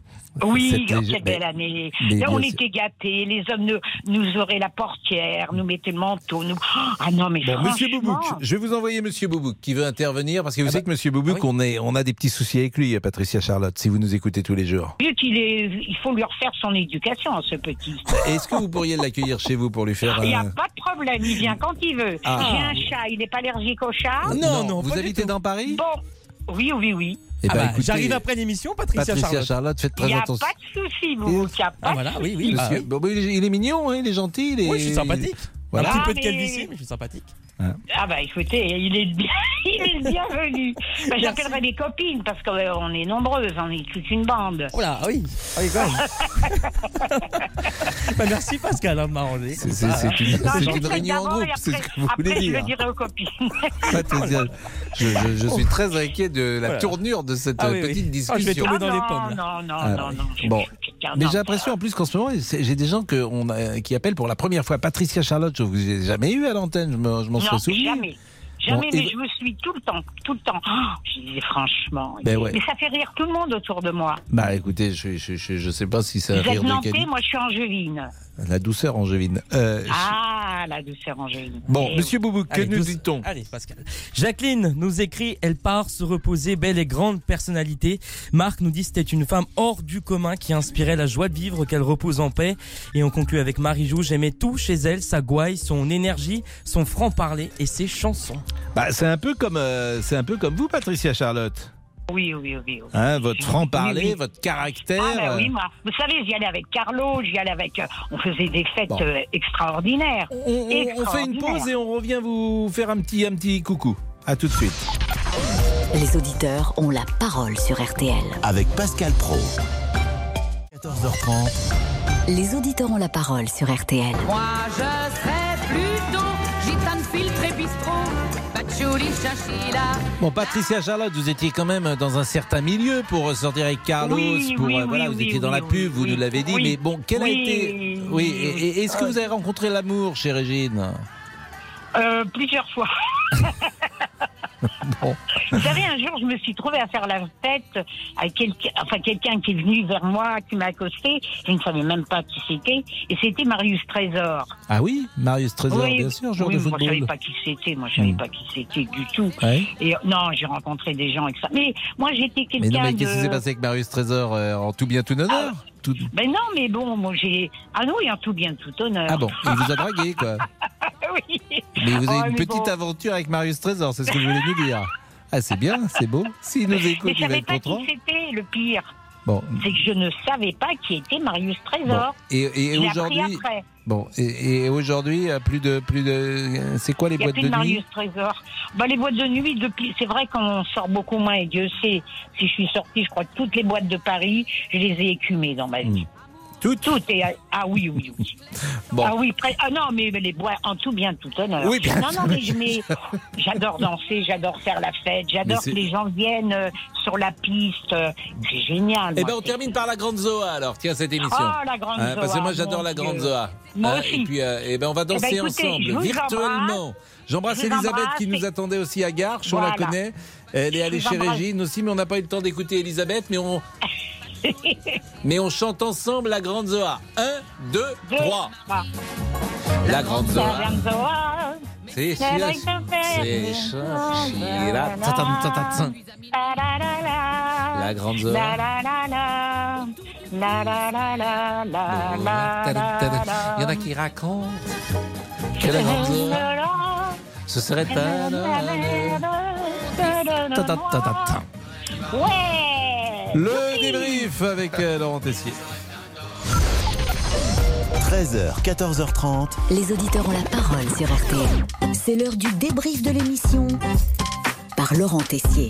Oui, quelle belle année. On était gâtés, les hommes nous auraient la portière, nous mettaient le manteau. Nous... Ah non, mais bon, franchement... Monsieur Boubouk, je vais vous envoyer Monsieur Boubouk qui veut intervenir, parce que vous savez que Monsieur Boubouk, on a des petits soucis avec lui, Patricia Charlotte, si vous nous écoutez tous les jours. Il faut lui refaire son éducation, ce petit. Est-ce que vous pourriez l'accueillir chez vous pour lui faire... Il n'y a pas de problème, il vient quand il veut. Ah. J'ai un chat, il n'est pas allergique au chat. Non, non, vous habitez dans Paris ? Bon, oui. Eh ben, écoutez, j'arrive après l'émission, Patricia Charlotte, faites très attention. Il n'y a pas de souci, vous. Oui, monsieur. Bah, il est mignon, hein, il est gentil. Oui, je suis sympathique. Voilà. Un petit peu de calvitie, mais je suis sympathique. Ah bah écoutez, il est bienvenu. Bah, j'appellerai des copines parce qu'on est nombreuses, on est toute une bande. Oh là, oui quand même. Bah, merci Pascal de m'arranger. C'est une réunion en groupe, c'est ce que vous voulez dire. Après, je le dirai aux copines. Je suis très inquiet de la tournure de cette petite discussion. Je vais tomber dans les pommes. Non. Bon. Mais j'ai l'impression en plus qu'en ce moment, j'ai des gens qui appellent pour la première fois. Patricia Charlotte, je ne vous ai jamais eu à l'antenne, je m'en souviens. Jamais, mais je me suis tout le temps. Oh, je disais franchement. Mais ça fait rire tout le monde autour de moi. Bah écoutez, je ne sais pas si ça rire de Nantais, moi je suis angevine. La douceur angevine. La douceur angevine. Bon, monsieur Boubouk, que nous dit-on ? Allez, Pascal. Jacqueline nous écrit, elle part se reposer, belle et grande personnalité. Marc nous dit, c'était une femme hors du commun qui inspirait la joie de vivre, qu'elle repose en paix. Et on conclut avec Marie-Jou, j'aimais tout chez elle, sa gouaille, son énergie, son franc-parler et ses chansons. Bah, c'est un peu comme vous, Patricia Charlotte. Oui. Hein, votre franc-parler, votre caractère. Ah ben oui, moi. Vous savez, j'y allais avec Carlo, j'y allais avec... on faisait des fêtes extraordinaires. On fait une pause et on revient vous faire un petit coucou. À tout de suite. Les auditeurs ont la parole sur RTL. Avec Pascal Praud. 14h30. Les auditeurs ont la parole sur RTL. Moi, je serais plutôt gitane filtre et bistrot. Bon, Patricia Charlotte, vous étiez quand même dans un certain milieu pour sortir avec Carlos. Vous étiez dans la pub, vous nous l'avez dit. Mais bon, quelle a été... Oui. Et est-ce que vous avez rencontré l'amour chez Régine ? Plusieurs fois. Bon. Vous savez, un jour, je me suis trouvée à faire la fête avec quelqu'un qui est venu vers moi, qui m'a accosté. Je ne savais même pas qui c'était. Et c'était Marius Trésor. Ah oui, Marius Trésor, bien sûr, joueur de football. Moi, je ne savais pas qui c'était. Moi, je ne savais pas qui c'était du tout. Ouais. Et non, j'ai rencontré des gens avec ça. Mais moi, j'étais quelqu'un de... Mais qu'est-ce qui s'est passé avec Marius Trésor en tout bien, tout honneur ? Ben non, mais bon, moi, j'ai... Ah non, il y a un tout bien, tout honneur. Ah bon, il vous a dragué, quoi. Oui. Mais vous avez une petite aventure avec Marius Trésor, c'est ce que je voulais vous dire. Ah, c'est bien, c'est beau. S'il nous écoute, il va être content. Mais je ne savais pas qui c'était, le pire. Bon. C'est que je ne savais pas qui était Marius Trésor. Bon. Et aujourd'hui... Après. Bon. Et aujourd'hui, plus de... C'est quoi les boîtes de nuit ? Il y a plus de Marius Trésor. Bah, les boîtes de nuit, depuis... c'est vrai qu'on sort beaucoup moins, et Dieu sait, si je suis sortie, je crois que toutes les boîtes de Paris, je les ai écumées dans ma vie. Tout est... Ah oui. Bon. Ah oui, ah non, mais les bois, en tout bien, tout honneur. Oui, bien non, mais j'adore danser, j'adore faire la fête, j'adore que les gens viennent sur la piste. C'est génial. Eh bien, on termine par la Grande Zoa, alors. Tiens, cette émission. Oh, la Grande Zoa. Parce que moi, j'adore la Grande Zoa. Moi aussi. Et puis, on va danser ensemble, virtuellement. J'embrasse Elisabeth qui nous attendait aussi à Garches, on la connaît. Elle est allée chez Régine aussi, mais on n'a pas eu le temps d'écouter Elisabeth, mais on... Mais on chante ensemble la Grande Zoa. 1, 2, 3. La Grande Zoa. C'est la Grande Zoa. Il y en a qui racontent que la Grande Zoa, ce serait le débrief avec Laurent Tessier. 13h, 14h30. Les auditeurs ont la parole sur RTL. C'est l'heure du débrief de l'émission par Laurent Tessier.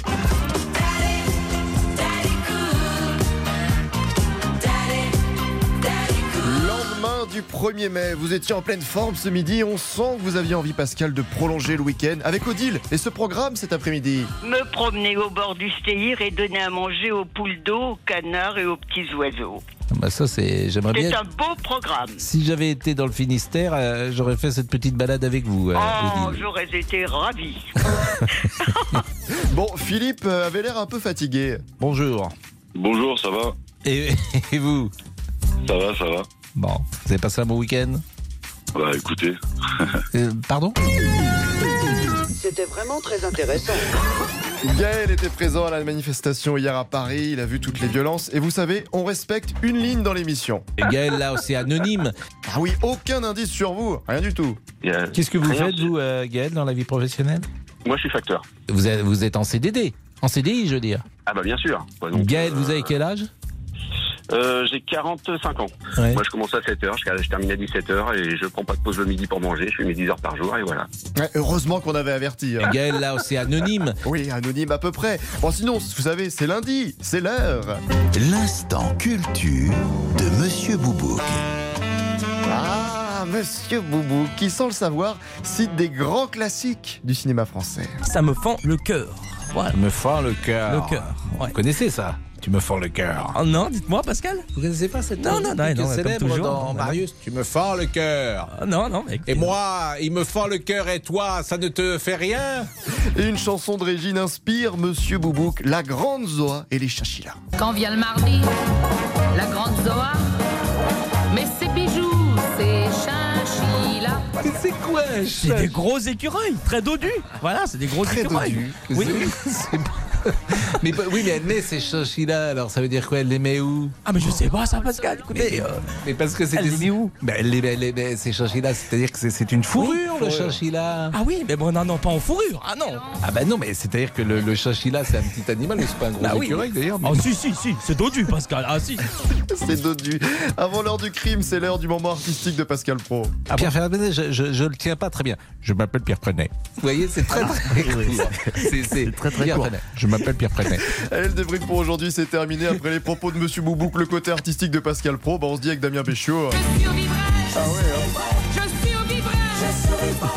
Du 1er mai, vous étiez en pleine forme ce midi. On sent que vous aviez envie, Pascal, de prolonger le week-end avec Odile et ce programme cet après-midi. Me promener au bord du Steyr et donner à manger aux poules d'eau, aux canards et aux petits oiseaux. Bah ça, j'aimerais bien. C'est un beau programme. Si j'avais été dans le Finistère, j'aurais fait cette petite balade avec vous. Oh, j'aurais été ravi. Bon, Philippe avait l'air un peu fatigué. Bonjour. Bonjour, ça va? Et vous? Ça va, ça va. Bon, vous avez passé un bon week-end? Bah écoutez. Pardon? C'était vraiment très intéressant. Gaël était présent à la manifestation hier à Paris, il a vu toutes les violences et vous savez, on respecte une ligne dans l'émission. Et Gaël là, c'est anonyme. Ah oui, aucun indice sur vous, rien du tout. Qu'est-ce que vous faites vous Gaël dans la vie professionnelle? Moi je suis facteur. Vous êtes en CDD? En CDI je veux dire. Ah bah bien sûr. Ouais, donc, Gaël, vous avez quel âge? J'ai 45 ans. Ouais. Moi je commence à 7h, je termine à 17h et je prends pas de pause le midi pour manger, je fais mes 10 heures par jour et voilà. Ouais, heureusement qu'on avait averti. Hein. Gaël là c'est anonyme. Oui, anonyme à peu près. Bon sinon, vous savez, c'est lundi, c'est l'heure. L'instant culture de Monsieur Boubouk. Ah, Monsieur Boubou, qui sans le savoir cite des grands classiques du cinéma français. Ça me fend le cœur. Ouais. Ça me fend le cœur. Le cœur. Ouais. Vous connaissez ça? Tu me fends le cœur. Oh non, dites-moi Pascal. Vous ne connaissez pas cette non, célèbre toujours, dans Marius. Tu me fends le cœur. Non, mec. Et moi, il me fend le cœur et toi, ça ne te fait rien? Et une chanson de Régine inspire Monsieur Boubouk, La Grande Zoa et les Chachilas. Quand vient le mardi, la Grande Zoa, mais ses bijoux, ses chachilas. C'est quoi? C'est des gros écureuils, très dodus. Voilà, c'est des gros très écureuils. Dodus. Oui, c'est mais oui, mais elle met ces chachis-là, alors ça veut dire quoi? Elle les met où? Ah, mais je sais pas ça, Pascal. Écoutez, mais parce que c'est elle des... les met où? Bah, elle les met ces chachis-là, c'est-à-dire que c'est une fourrure, le chachis-là. Ah oui, mais bon, non, pas en fourrure. Ah non. Ah bah non, mais c'est-à-dire que le chachis-là, c'est un petit animal, mais c'est pas un gros écureuil d'ailleurs. Mais... Ah si, c'est dodu, Pascal. Ah si, c'est dodu. Avant l'heure du crime, c'est l'heure du moment artistique de Pascal Praud. Ah, Pierre Fresnay, je le tiens pas très bien. Je m'appelle Pierre Fresnay. Vous voyez, c'est très très court. C'est très très court. Je m'appelle Pierre Fresnay. Allez, le débrief pour aujourd'hui, c'est terminé. Après les propos de Monsieur Boubouk, le côté artistique de Pascal Praud, bah on se dit avec Damien Béchiot. Je suis au vibrage. Ah ouais. Hein. Je suis au vibrage. Je suis au vibrage.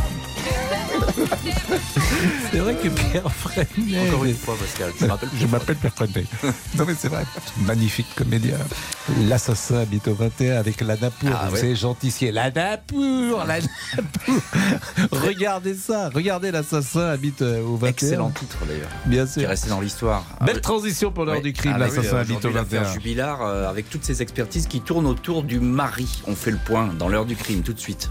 C'est vrai que Pierre Fresnay. Encore une fois, Pascal. Je m'appelle Pierre Fresnay. Non mais c'est vrai. Magnifique comédien. L'assassin habite au 21 avec la Napour. Ah, ouais. C'est gentil. La Napour. Regardez ça. Regardez l'assassin habite au 21. Excellent titre d'ailleurs. Bien sûr. Qui est resté dans l'histoire. Belle transition pour l'heure du crime. L'assassin habite au 21. Jubillar avec toutes ses expertises qui tournent autour du mari. On fait le point dans l'heure du crime tout de suite.